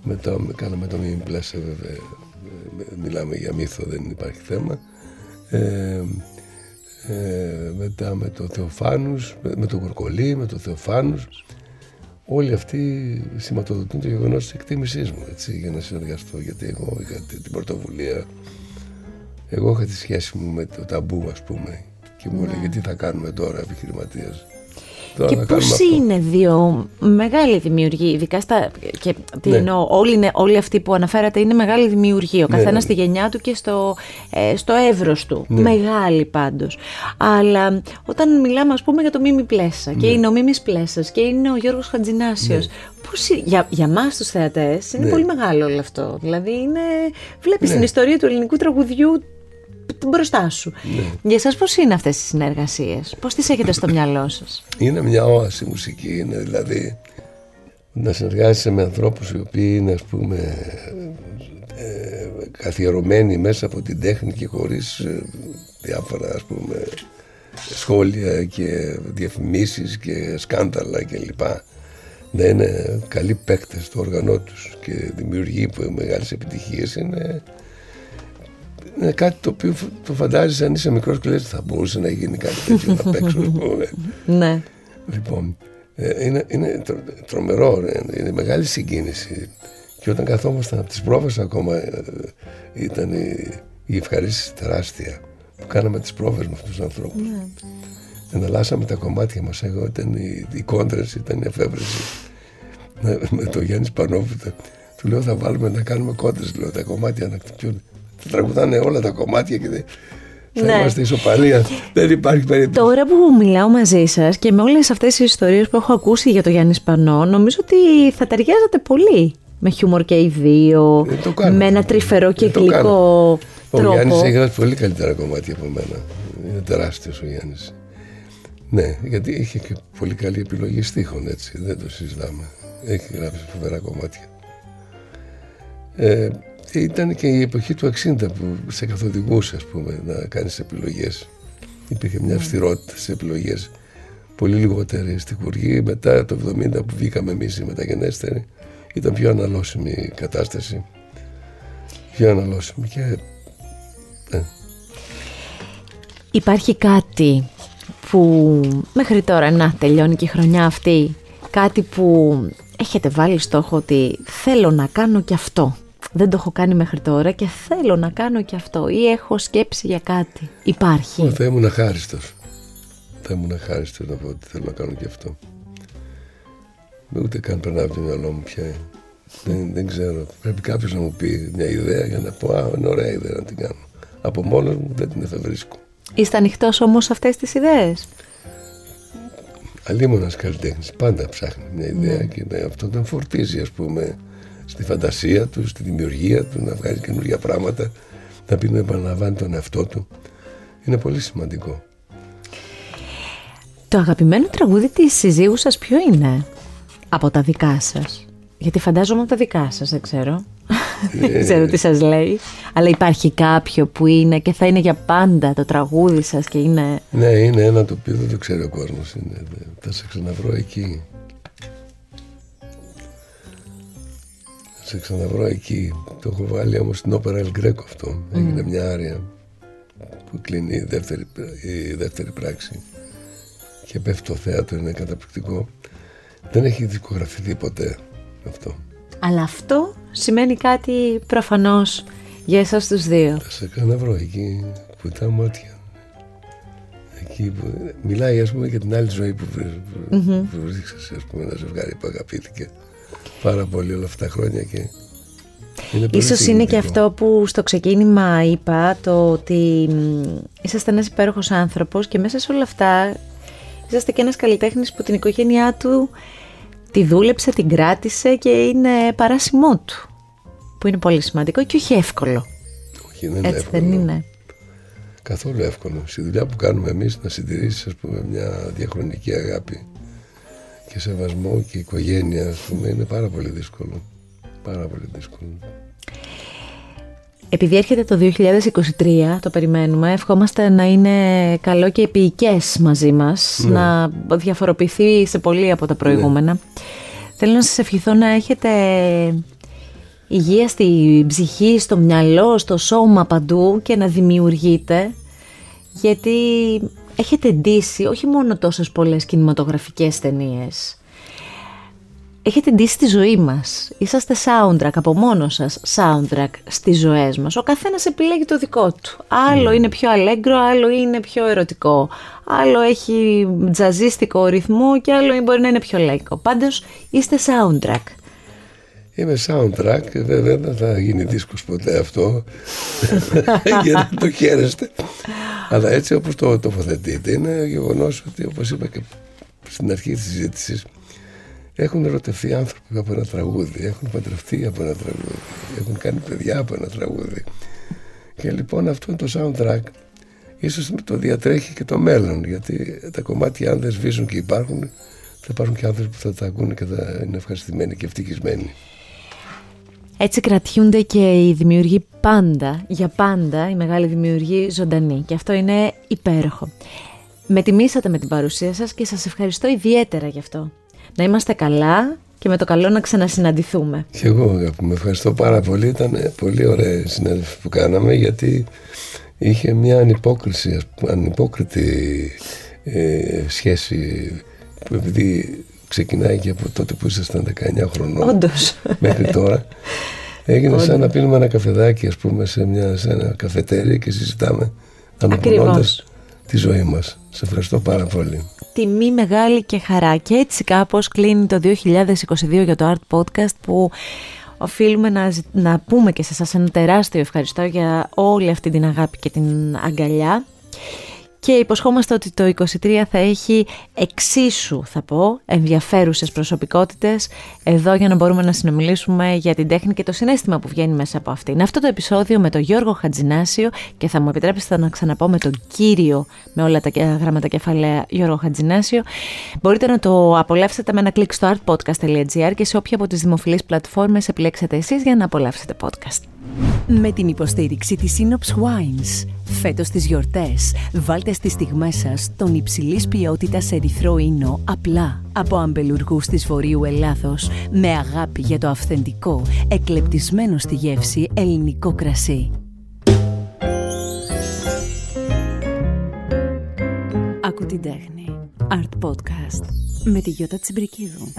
μετά με, κάναμε τον Μίμη Πλέσσα, βέβαια, μιλάμε για μύθο, δεν υπάρχει θέμα, ε, ε, μετά με τον Θεοφάνους, με, με τον Κορκολή, με τον Θεοφάνους, όλοι αυτοί σηματοδοτούν το γεγονός της εκτίμησής μου, έτσι, για να συνεργαστώ, γιατί εγώ είχα την πρωτοβουλία, εγώ είχα τη σχέση μου με το ταμπού, ας πούμε, και μου έλεγε τι θα κάνουμε τώρα επιχειρηματίας. Και πώς είναι δύο μεγάλοι δημιουργοί, ειδικά στα, και τι ναι. εννοώ, όλοι, είναι, όλοι αυτοί που αναφέρατε είναι μεγάλοι δημιουργοί, ο καθένας ναι, ναι. στη γενιά του και στο, ε, στο εύρος του, ναι. μεγάλοι πάντως. Αλλά όταν μιλάμε ας πούμε για το Μίμη Πλέσσα ναι. και είναι ο Μίμης Πλέσσας και είναι ο Γιώργος Χατζηνάσιος, ναι. πώς, για, για μας τους θεατές είναι ναι. πολύ μεγάλο όλο αυτό, δηλαδή είναι, βλέπεις ναι. την ιστορία του ελληνικού τραγουδιού μπροστά σου. Ναι. Για σας πώς είναι αυτές οι συνεργασίες, πώς τις έχετε στο μυαλό σας? Είναι μια όαση μουσική, είναι δηλαδή να συνεργάζεσαι με ανθρώπους οι οποίοι είναι, ας πούμε, ε, καθιερωμένοι μέσα από την τέχνη και χωρίς ε, διάφορα, ας πούμε, σχόλια και διαφημίσεις και σκάνδαλα κλπ. Να είναι καλοί παίκτες στο όργανό τους και δημιουργοί που μεγάλες επιτυχίες είναι. Είναι κάτι το οποίο το φαντάζεσαι αν είσαι μικρός και λες θα μπορούσε να γίνει κάτι τέτοιο να παίξω, ας πούμε. Ναι. Λοιπόν, ε, είναι, είναι τρο, τρομερό, ε, είναι μεγάλη συγκίνηση. Και όταν καθόμασταν από τις πρόβες ακόμα ε, ήταν η, η ευχαρίστηση τεράστια που κάναμε τις πρόβες με αυτούς τους ανθρώπους. Ναι. Εναλλάσσαμε τα κομμάτια μας, εγώ ήταν η, η κόντραση, ήταν η εφεύρεση. με, με τον Γιάννη Σπανό, του λέω θα βάλουμε να κάνουμε κόντρες, λέω τα κομμάτια να κτυπιούν. Θα τραγουδάνε όλα τα κομμάτια και θα ναι. είμαστε ισοπαλία. Δεν υπάρχει περίπτωση. Τώρα που μιλάω μαζί σας και με όλες αυτές τις ιστορίες που έχω ακούσει για τον Γιάννη Σπανό, νομίζω ότι θα ταιριάζατε πολύ με χιούμορ και οι δύο, ε, με ένα τρυφερό και ε, γλυκό τρόπο. Ο Γιάννης έχει γράψει πολύ καλύτερα κομμάτια από μένα. Είναι τεράστιος ο Γιάννης. Ναι, γιατί είχε και πολύ καλή επιλογή στίχων, έτσι. Δεν το συζητάμε. Έχει γράψει φοβερά κομμάτια. Ε, Ήταν και η εποχή του εξήντα που σε καθοδηγούσε, ας πούμε, να κάνεις επιλογές. Υπήρχε μια αυστηρότητα στις επιλογές. Πολύ λιγότερη στη Κουργή. Μετά το εβδομήντα που βγήκαμε εμείς οι μεταγενέστεροι, ήταν πιο αναλώσιμη η κατάσταση. Πιο αναλώσιμη και... Ναι. Υπάρχει κάτι που μέχρι τώρα, να, τελειώνει και η χρονιά αυτή, κάτι που έχετε βάλει στόχο ότι θέλω να κάνω και αυτό. Δεν το έχω κάνει μέχρι τώρα και θέλω να κάνω και αυτό, ή έχω σκέψη για κάτι. Υπάρχει. Ω, θα ήμουν αχάριστος. Θα ήμουν αχάριστος να πω ότι θέλω να κάνω και αυτό. Ούτε καν περνάει από το μυαλό μου πια. Δεν, δεν ξέρω. Πρέπει κάποιος να μου πει μια ιδέα για να πω, α, είναι ωραία ιδέα να την κάνω. Από μόνος μου δεν την εφευρίσκω. Είστε ανοιχτός όμως σε αυτές τις ιδέες? Αλίμονας καλλιτέχνης πάντα ψάχνει μια ιδέα, mm. και αυτό τον φορτίζει, ας πούμε, στη φαντασία του, στη δημιουργία του, να βγάζει καινούργια πράγματα, να πει να επαναλαμβάνει τον εαυτό του. Είναι πολύ σημαντικό. Το αγαπημένο τραγούδι της συζύγου σας ποιο είναι από τα δικά σας? Γιατί φαντάζομαι τα δικά σας, δεν ξέρω. Δεν ξέρω τι σας λέει. Αλλά υπάρχει κάποιο που είναι και θα είναι για πάντα το τραγούδι σας και είναι... Ναι, είναι ένα το οποίο δεν το ξέρει ο κόσμος. Είναι, θα σε ξαναβρω εκεί. Θα σε ξαναβρω εκεί. Το έχω βάλει όμως στην όπερα El Greco αυτό. Mm. Έγινε μια άρια που κλείνει η δεύτερη, η δεύτερη πράξη. Και πέφτει το θέατρο, είναι καταπληκτικό. Δεν έχει δισκογραφηθεί ποτέ αυτό. Αλλά αυτό σημαίνει κάτι προφανώς για εσάς τους δύο. Θα σε κάνω βρω εκεί που τα μάτια. Εκεί που μιλάει, ας πούμε, για την άλλη ζωή που, που, mm-hmm. που βρίσκεσαι, ας πούμε, ένα ζευγάρι που αγαπήθηκε πάρα πολύ όλα αυτά τα χρόνια και... Είναι ίσως είναι και αυτό που στο ξεκίνημα είπα, το ότι είσαστε ένας υπέροχος άνθρωπος και μέσα σε όλα αυτά είσαστε και ένας καλλιτέχνης που την οικογένειά του τη δούλεψε, την κράτησε και είναι παράσιμό του. Που είναι πολύ σημαντικό και όχι εύκολο. Όχι, δεν είναι έτσι, εύκολο. Δεν είναι. Καθόλου εύκολο. Στη δουλειά που κάνουμε εμείς, να συντηρήσεις, ας πούμε, μια διαχρονική αγάπη και σεβασμό και οικογένεια, ας πούμε, είναι πάρα πολύ δύσκολο. Πάρα πολύ δύσκολο. Επειδή έρχεται το δύο χιλιάδες είκοσι τρία, το περιμένουμε, ευχόμαστε να είναι καλό και επεικές μαζί μας, ναι. να διαφοροποιηθεί σε πολύ από τα προηγούμενα. Ναι. Θέλω να σας ευχηθώ να έχετε υγεία στη ψυχή, στο μυαλό, στο σώμα, παντού, και να δημιουργείτε, γιατί έχετε ντύσει όχι μόνο τόσες πολλές κινηματογραφικές ταινίες. Έχετε ντύσει τη ζωή μας. Είσαστε soundtrack από μόνο σας, soundtrack στις ζωές μας. Ο καθένας επιλέγει το δικό του. Άλλο mm. είναι πιο αλέγκρο, άλλο είναι πιο ερωτικό. Άλλο έχει τζαζίστικο ρυθμό και άλλο μπορεί να είναι πιο λαϊκό. Πάντως είστε soundtrack. Είμαι soundtrack, βέβαια δεν θα γίνει δίσκος ποτέ αυτό. Για να το χαίρεστε. Αλλά έτσι όπως το τοποθετείτε, είναι γεγονός ότι, όπως είπα και στην αρχή της συζήτησης, έχουν ερωτευτεί άνθρωποι από ένα τραγούδι, έχουν παντρευτεί από ένα τραγούδι, έχουν κάνει παιδιά από ένα τραγούδι. Και λοιπόν αυτό είναι το soundtrack. Ίσως το διατρέχει και το μέλλον, γιατί τα κομμάτια, αν δεν σβήσουν και υπάρχουν, θα υπάρχουν και άνθρωποι που θα τα ακούνε και θα είναι ευχαριστημένοι και ευτυχισμένοι. Έτσι κρατιούνται και οι δημιουργοί πάντα, για πάντα, οι μεγάλοι δημιουργοί ζωντανοί. Και αυτό είναι υπέροχο. Με τιμήσατε με την παρουσία σας και σας ευχαριστώ ιδιαίτερα γι' αυτό. Να είμαστε καλά και με το καλό να ξανασυναντηθούμε. Και εγώ, αγαπητοί, ευχαριστώ πάρα πολύ. Ήταν πολύ ωραία συνέντευξη που κάναμε, γιατί είχε μια ανυπόκριση, ανυπόκριτη ε, σχέση, που επειδή ξεκινάει και από τότε που ήσασταν δεκαεννιά χρονών. Όντως. Μέχρι τώρα. Έγινε όντως. Σαν να πίνουμε ένα καφεδάκι, ας πούμε, σε, μια, σε ένα καφετέρι και συζητάμε, αναπολώντας τη ζωή μας. Σε ευχαριστώ πάρα πολύ. Τιμή μεγάλη και χαρά. Και έτσι κάπως κλείνει το δύο χιλιάδες είκοσι δύο για το Art Podcast, που οφείλουμε να, να πούμε και σε σας ένα τεράστιο ευχαριστώ για όλη αυτή την αγάπη και την αγκαλιά. Και υποσχόμαστε ότι το είκοσι τρία θα έχει εξίσου, θα πω, ενδιαφέρουσες προσωπικότητες εδώ, για να μπορούμε να συνομιλήσουμε για την τέχνη και το συναίσθημα που βγαίνει μέσα από αυτήν. Αυτό το επεισόδιο με τον Γιώργο Χατζηνάσιο, και θα μου επιτρέψετε να ξαναπώ με τον κύριο, με όλα τα γράμματα κεφαλαία, Γιώργο Χατζηνάσιο, μπορείτε να το απολαύσετε με ένα κλικ στο artpodcast.gr και σε όποια από τις δημοφιλείς πλατφόρμες επιλέξετε εσείς για να απολαύσετε podcast. Με την υποστήριξη της Synops Wines. Φέτος τις γιορτές, βάλτε στις στιγμές σας τον υψηλής ποιότητας ερυθρό ίνο απλά από αμπελουργούς της Βορείου Ελλάδος, με αγάπη για το αυθεντικό, εκλεπτισμένο στη γεύση ελληνικό κρασί. Άκου την τέχνη. Art Podcast με τη Γιώτα Τσιμπρικίδου.